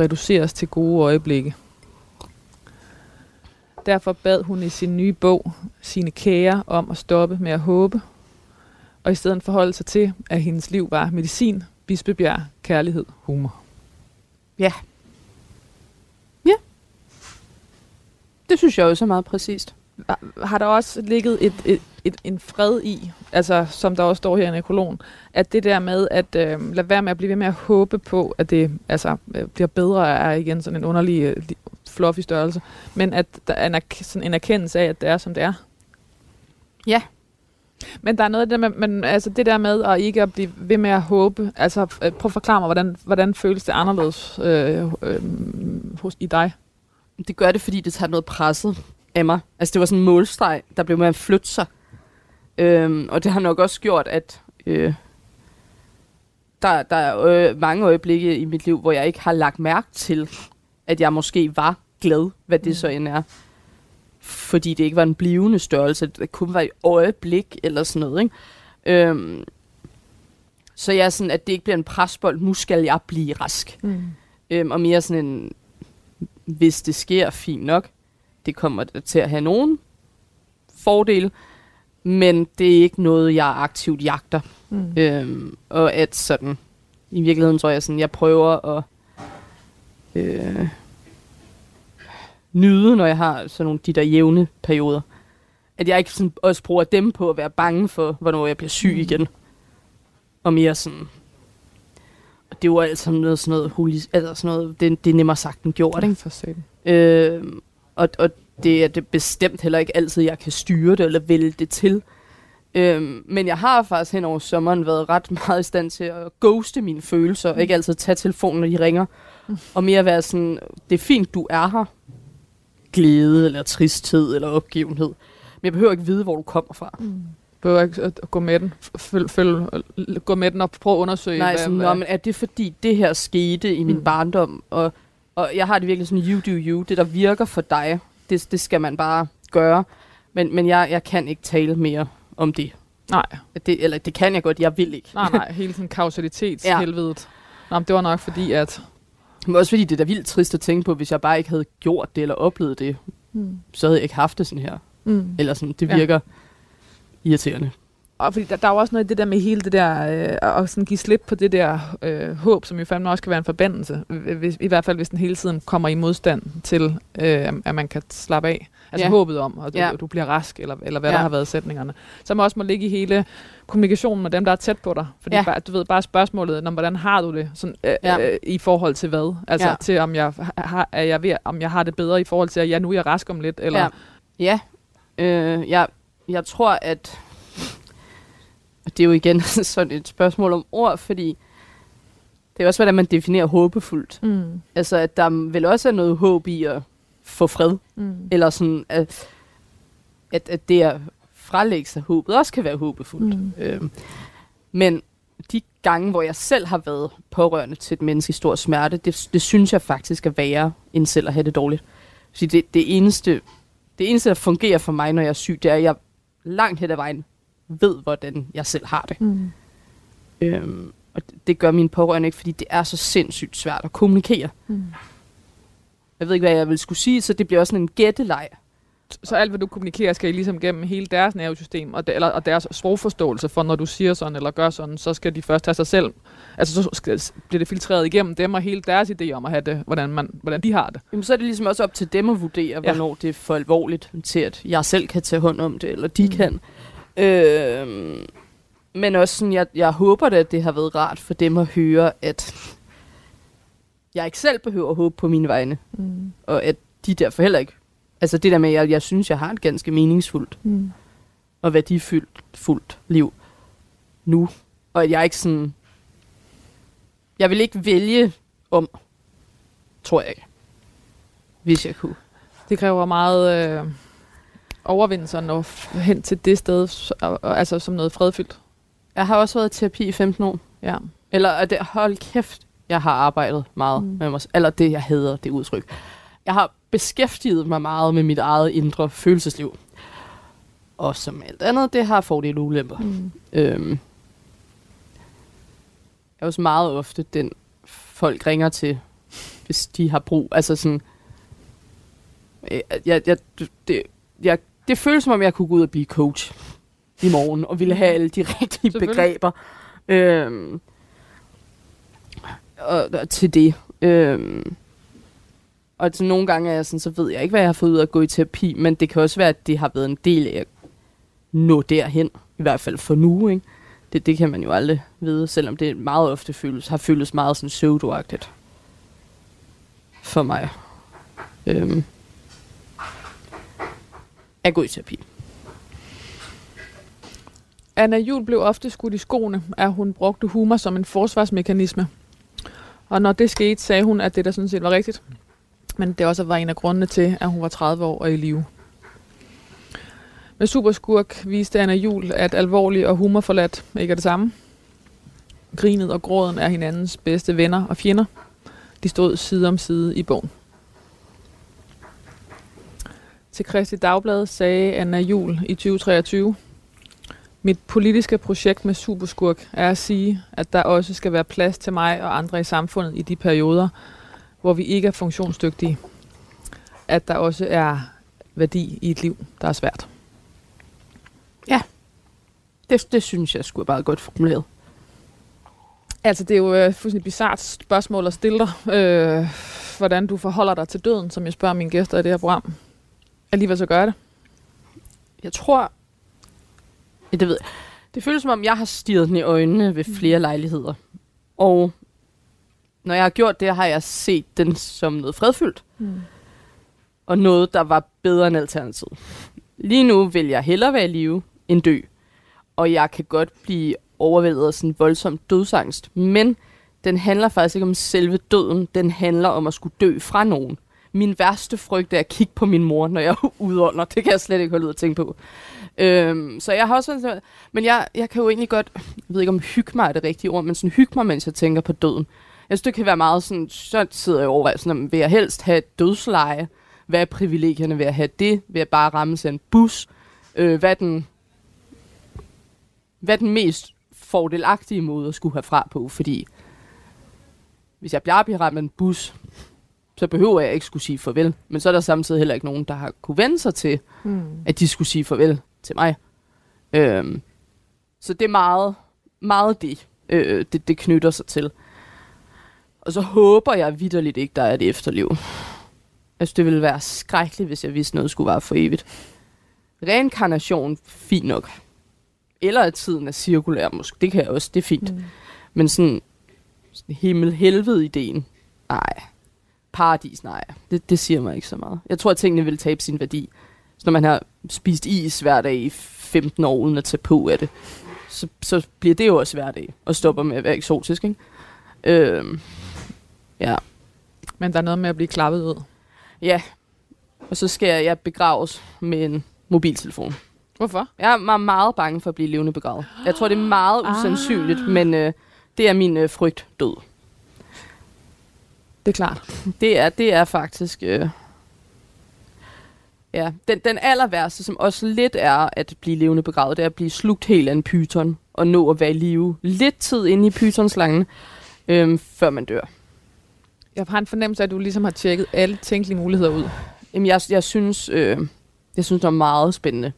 reduceres til gode øjeblikke. Derfor bad hun i sin nye bog sine kære om at stoppe med at håbe, og i stedet forholde sig til, at hendes liv var medicin, bispebjerg, kærlighed, humor. Ja. Ja. Det synes jeg også er meget præcist. Har der også ligget en fred i, altså som der også står her i nekrologen, at det der med at lade være med at blive ved med at håbe på, at det altså bliver bedre, er igen sådan en underlig fluffy størrelse, men at der er sådan en erkendelse af, at det er, som det er. Ja. Men der er noget af det der med, men, altså det der med at ikke at blive ved med at håbe, altså prøv at forklare mig, hvordan føles det anderledes i dig? Det gør det, fordi det tager noget presset af mig. Altså det var sådan en målstreg, der blev med at flytte sig. Og det har nok også gjort, at der er mange øjeblikke i mit liv, hvor jeg ikke har lagt mærke til, at jeg måske var glad, hvad det så end er. Fordi det ikke var en blivende størrelse. Det kun var et øjeblik eller sådan noget. Ikke? Så jeg er sådan, at det ikke bliver en presbold. Nu skal jeg blive rask. Og mere sådan en, hvis det sker, fint nok. Det kommer til at have nogen fordele, men det er ikke noget, jeg aktivt jagter. Og at sådan, i virkeligheden tror jeg sådan, jeg prøver at nyde, når jeg har sådan nogle de der jævne perioder. At jeg ikke sådan også bruger dem på at være bange for, hvornår jeg bliver syg igen. Og mere sådan, og det var altså noget sådan noget hulis, altså sådan noget, det er nemmere sagt end gjort, ikke? For sødt. Og det er det bestemt heller ikke altid, jeg kan styre det eller vælge det til. Men jeg har faktisk hen over sommeren været ret meget i stand til at ghoste mine følelser, og ikke altid tage telefonen, når de ringer. Og mere være sådan, det er fint, du er her. Glæde eller tristhed eller opgivenhed. Men jeg behøver ikke vide, hvor du kommer fra. Jeg behøver ikke at gå med den. Gå med den og prøve at undersøge. Nej, sådan, men er det fordi, det her skete i min barndom, og jeg har det virkelig sådan, you do you, det der virker for dig, det skal man bare gøre. Men jeg kan ikke tale mere om det. Nej. Eller det kan jeg godt, jeg vil ikke. Nej, hele sådan kausalitetshelvedet. Ja. Nå, men det var nok fordi, at... Men også fordi det er da vildt trist at tænke på, hvis jeg bare ikke havde gjort det eller oplevet det, så havde jeg ikke haft det sådan her. Eller sådan, det virker irriterende. Og fordi der er jo også noget i det der med hele det der, og sådan give slip på det der håb, som jo fandme også kan være en forbandelse. I hvert fald, hvis den hele tiden kommer i modstand til, at man kan slappe af. Altså håbet om, at du bliver rask, eller hvad der har været sætningerne. Som også må ligge i hele kommunikationen med dem, der er tæt på dig. Fordi du ved bare spørgsmålet, hvordan har du det sådan, i forhold til hvad? Altså til, om jeg har det bedre i forhold til, at nu er jeg rask om lidt. Eller? Jeg tror, at... Og det er jo igen sådan et spørgsmål om ord, fordi det er også, hvordan man definerer håbefuldt. Altså, at der vel også er noget håb i at få fred. Eller sådan, at det at frelægge sig håbet også kan være håbefuldt. Men de gange, hvor jeg selv har været pårørende til et menneske i stor smerte, det synes jeg faktisk er værre, end selv at have det dårligt. Så det eneste, der fungerer for mig, når jeg er syg, det er, at jeg langt hen ad vejen ved, hvordan jeg selv har det. Og det gør mine pårørende ikke, fordi det er så sindssygt svært at kommunikere. Jeg ved ikke, hvad jeg ville skulle sige, så det bliver også sådan en gætteleg. Så alt, hvad du kommunikerer, skal I ligesom gennem hele deres nervesystem og deres sprogforståelse for, når du siger sådan eller gør sådan, så skal de først tage sig selv. Altså, så bliver det filtreret igennem dem og hele deres idé om at have det, hvordan de har det. Jamen, så er det ligesom også op til dem at vurdere, hvornår det er for alvorligt til, at jeg selv kan tage hånd om det, eller de kan. Men også sådan, jeg håber da, at det har været rart for dem at høre, at jeg ikke selv behøver at håbe på mine vegne. Og at de derfor heller ikke. Altså det der med, at jeg synes, jeg har et ganske meningsfuldt og værdifuldt liv nu. Og at jeg ikke sådan... Jeg vil ikke vælge om, tror jeg ikke. Hvis jeg kunne. Det kræver meget... overvinde sig og hen til det sted, altså som noget fredfyldt. Jeg har også været i terapi i 15 år. Ja. Eller, hold kæft, jeg har arbejdet meget med mig. Eller det, jeg hedder, det udtryk. Jeg har beskæftiget mig meget med mit eget indre følelsesliv. Og som alt andet, det har fordele og ulemper. Jeg er også meget ofte den, folk ringer til, hvis de har brug. Altså sådan... det føles som om, jeg kunne gå ud og blive coach. i morgen, og ville have alle de rigtige begreber og til det. Og til nogle gange er jeg sådan, så ved jeg ikke, hvad jeg har fået ud af at gå i terapi, men det kan også være, at det har været en del af at nå derhen, i hvert fald for nu, ikke? Det kan man jo aldrig vide, selvom det meget ofte har føltes meget sådan pseudo-agtigt for mig. At gå i terapi. Anna Juul blev ofte skudt i skoene, at hun brugte humor som en forsvarsmekanisme. Og når det skete, sagde hun, at det der sådan set var rigtigt. Men det også var en af grundene til, at hun var 30 år og i live. Med Superskurk viste Anna Juul, at alvorlig og humorforladt ikke er det samme. Grinet og gråden er hinandens bedste venner og fjender. De stod side om side i bogen. Til Kristeligt Dagblad sagde Anna Juul i 2023, mit politiske projekt med Superskurk er at sige, at der også skal være plads til mig og andre i samfundet i de perioder, hvor vi ikke er funktionsdygtige. At der også er værdi i et liv, der er svært. Ja, det synes jeg skulle bare godt formuleret. Altså, det er jo et fuldstændig bizarrt spørgsmål at stille dig, hvordan du forholder dig til døden, som jeg spørger mine gæster i det her program. Alligevel så gør jeg det. Jeg tror... Ja, det ved jeg. Det føles som om, jeg har stirret den i øjnene ved flere lejligheder. Og når jeg har gjort det, har jeg set den som noget fredfyldt. Mm. Og noget, der var bedre end alternativ. Lige nu vil jeg hellere være i live end dø. Og jeg kan godt blive overvældet af sådan en voldsom dødsangst. Men den handler faktisk ikke om selve døden. Den handler om at skulle dø fra nogen. Min værste frygt er at kigge på min mor, når jeg er udånder. Det kan jeg slet ikke holde ud at tænke på. Så jeg har også... Men jeg kan jo egentlig godt... Jeg ved ikke, om hygge mig er det rigtige ord, men sådan hygge mig, mens jeg tænker på døden. Jeg synes, det kan være meget sådan... Så sidder jeg over, sådan, vil jeg helst have et dødsleje? Hvad er privilegierne ved at have det? Ved at bare ramme sig en bus? Hvad er den mest fordelagtige måde at skulle have fra på? Fordi hvis jeg bliver ramt af en bus... så behøver jeg ikke skulle sige farvel. Men så er der samtidig heller ikke nogen, der har kunne vende sig til, at de skulle sige farvel til mig. Så det er meget, meget det knytter sig til. Og så håber jeg vitterligt ikke, der er et efterliv. Altså, det ville være skrækkeligt, hvis jeg vidste, noget skulle være for evigt. Reinkarnation, fint nok. Eller at tiden er cirkulær, måske. Det kan jeg også, det er fint. Men sådan himmel-helvede-ideen, nej. Paradis, nej. Det siger mig ikke så meget. Jeg tror, at tingene vil tabe sin værdi. Så når man har spist is hver dag i 15 år, uden at tage på af det, så bliver det jo også hver dag, og stopper med at være eksotisk, ikke? Ja. Men der er noget med at blive klappet ud. Ja. Og så skal jeg begraves med en mobiltelefon. Hvorfor? Jeg er meget bange for at blive levende begravet. Jeg tror, det er meget usandsynligt, men det er min frygt død. Det er klart. Det er faktisk... Ja, den aller værste, som også lidt er at blive levende begravet, det er at blive slugt helt af en pyton og nå at være i live lidt tid inde i pytonslangen, før man dør. Jeg har en fornemmelse af, at du ligesom har tjekket alle tænkelige muligheder ud. Jamen, jeg synes, det er meget spændende.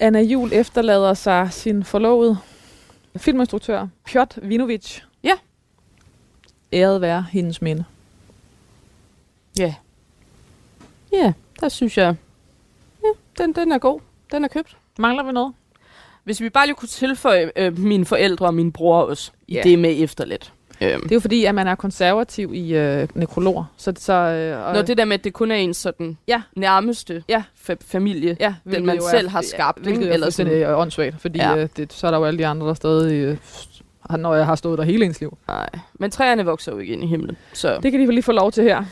Anna Juul efterlader sig sin forlovede filminstruktør, Piotr Vinovic. Ja. Æret være hendes minde. Ja. Ja, der synes jeg... Ja, den er god. Den er købt. Mangler vi noget? Hvis vi bare lige kunne tilføje mine forældre og min bror også i det med efterladt. Det er jo fordi, at man er konservativ i nekrologer. Når det der med, at det kun er ens sådan nærmeste familie, den man selv har skabt. Det er åndssvagt, fordi så er der jo alle de andre, der stadig... når jeg har stået der hele ens liv. Nej, men træerne vokser jo ikke ind i himlen. Så. Det kan de lige få lov til her.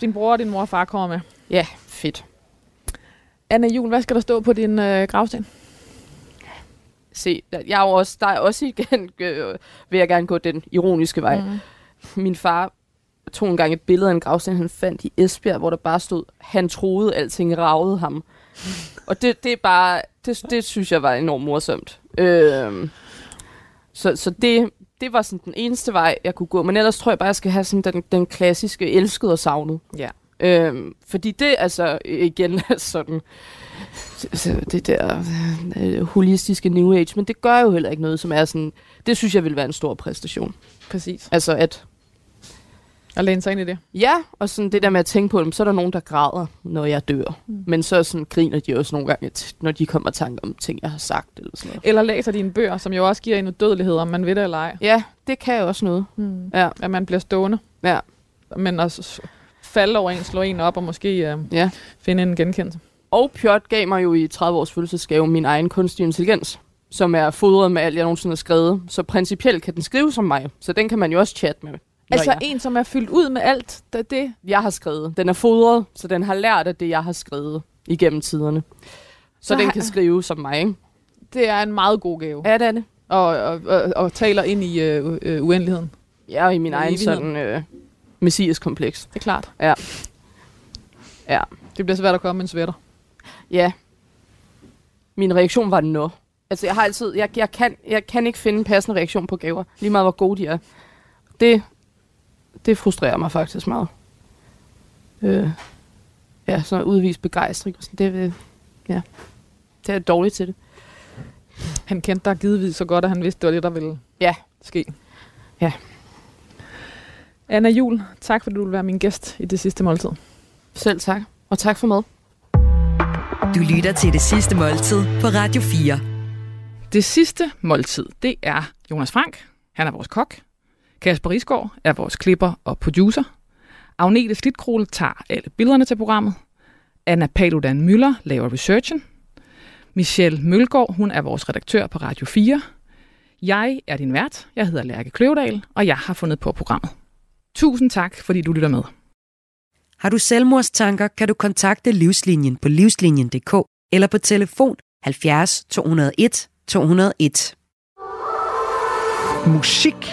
Din bror og din mor og far kommer med. Ja, fedt. Anna Juul, hvad skal der stå på din gravsten? Se, der er også igen, vil jeg gerne gå den ironiske vej. Mm. Min far tog engang et billede af en gravsten, han fandt i Esbjerg, hvor der bare stod, han troede, alting ragede ham. Og det er bare, det synes jeg var enormt morsomt. Så det var sådan den eneste vej, jeg kunne gå. Men ellers tror jeg bare, jeg skal have sådan den klassiske elskede og savnet. Ja. Fordi det altså igen er sådan det der holistiske new age, men det gør jo heller ikke noget, som er sådan, det synes jeg ville være en stor præstation. Præcis. Altså at læne sig ind i det. Ja, og sådan det der med at tænke på dem, så er der nogen, der græder, når jeg dør. Mm. Men så sådan griner de også nogle gange, når de kommer i tanke om ting, jeg har sagt. Eller sådan noget. Eller læser dine bøger, som jo også giver en udødelighed, om man ved det eller ej. Ja, det kan jo også noget. Mm. Ja. At man bliver stående. Ja. Men også falde over en, slå en op og måske finde en genkendelse. Og Pjot gav mig jo i 30 års fødselsdagsgave min egen kunstig intelligens, som er fodret med alt, jeg nogensinde har skrevet. Så principielt kan den skrive som mig, så den kan man jo også chatte med. Altså en, som er fyldt ud med alt det, jeg har skrevet. Den er fodret, så den har lært af det, jeg har skrevet igennem tiderne. Så den kan skrive som mig, ikke? Det er en meget god gave. Ja, det er det. Og taler ind i uendeligheden. Ja, og i min egen sådan messias-kompleks. Det er klart. Ja. Det bliver svært at komme med en sweater. Ja. Min reaktion var nå. Altså, jeg har altid... Jeg kan ikke finde en passende reaktion på gaver, lige meget hvor gode de er. Det frustrerer mig faktisk meget. Sådan at udvise begejstring. Det er dårligt til det. Han kendte dig givetvis så godt, at han vidste, det var det, der ville ske. Ja. Anna Juul, tak fordi du ville være min gæst i Det Sidste Måltid. Selv tak, og tak for mad. Du lytter til Det Sidste Måltid på Radio 4. Det Sidste Måltid, det er Jonas Frank. Han er vores kok. Kasper Risgaard er vores klipper og producer. Agnete Slidkrole tager alle billederne til programmet. Anna Paludan Müller laver researchen. Michelle Mølgaard, hun er vores redaktør på Radio 4. Jeg er din vært. Jeg hedder Lærke Kløvedal, og jeg har fundet på programmet. Tusind tak, fordi du lytter med. Har du selvmordstanker, kan du kontakte Livslinjen på livslinjen.dk eller på telefon 70 201 201. Musik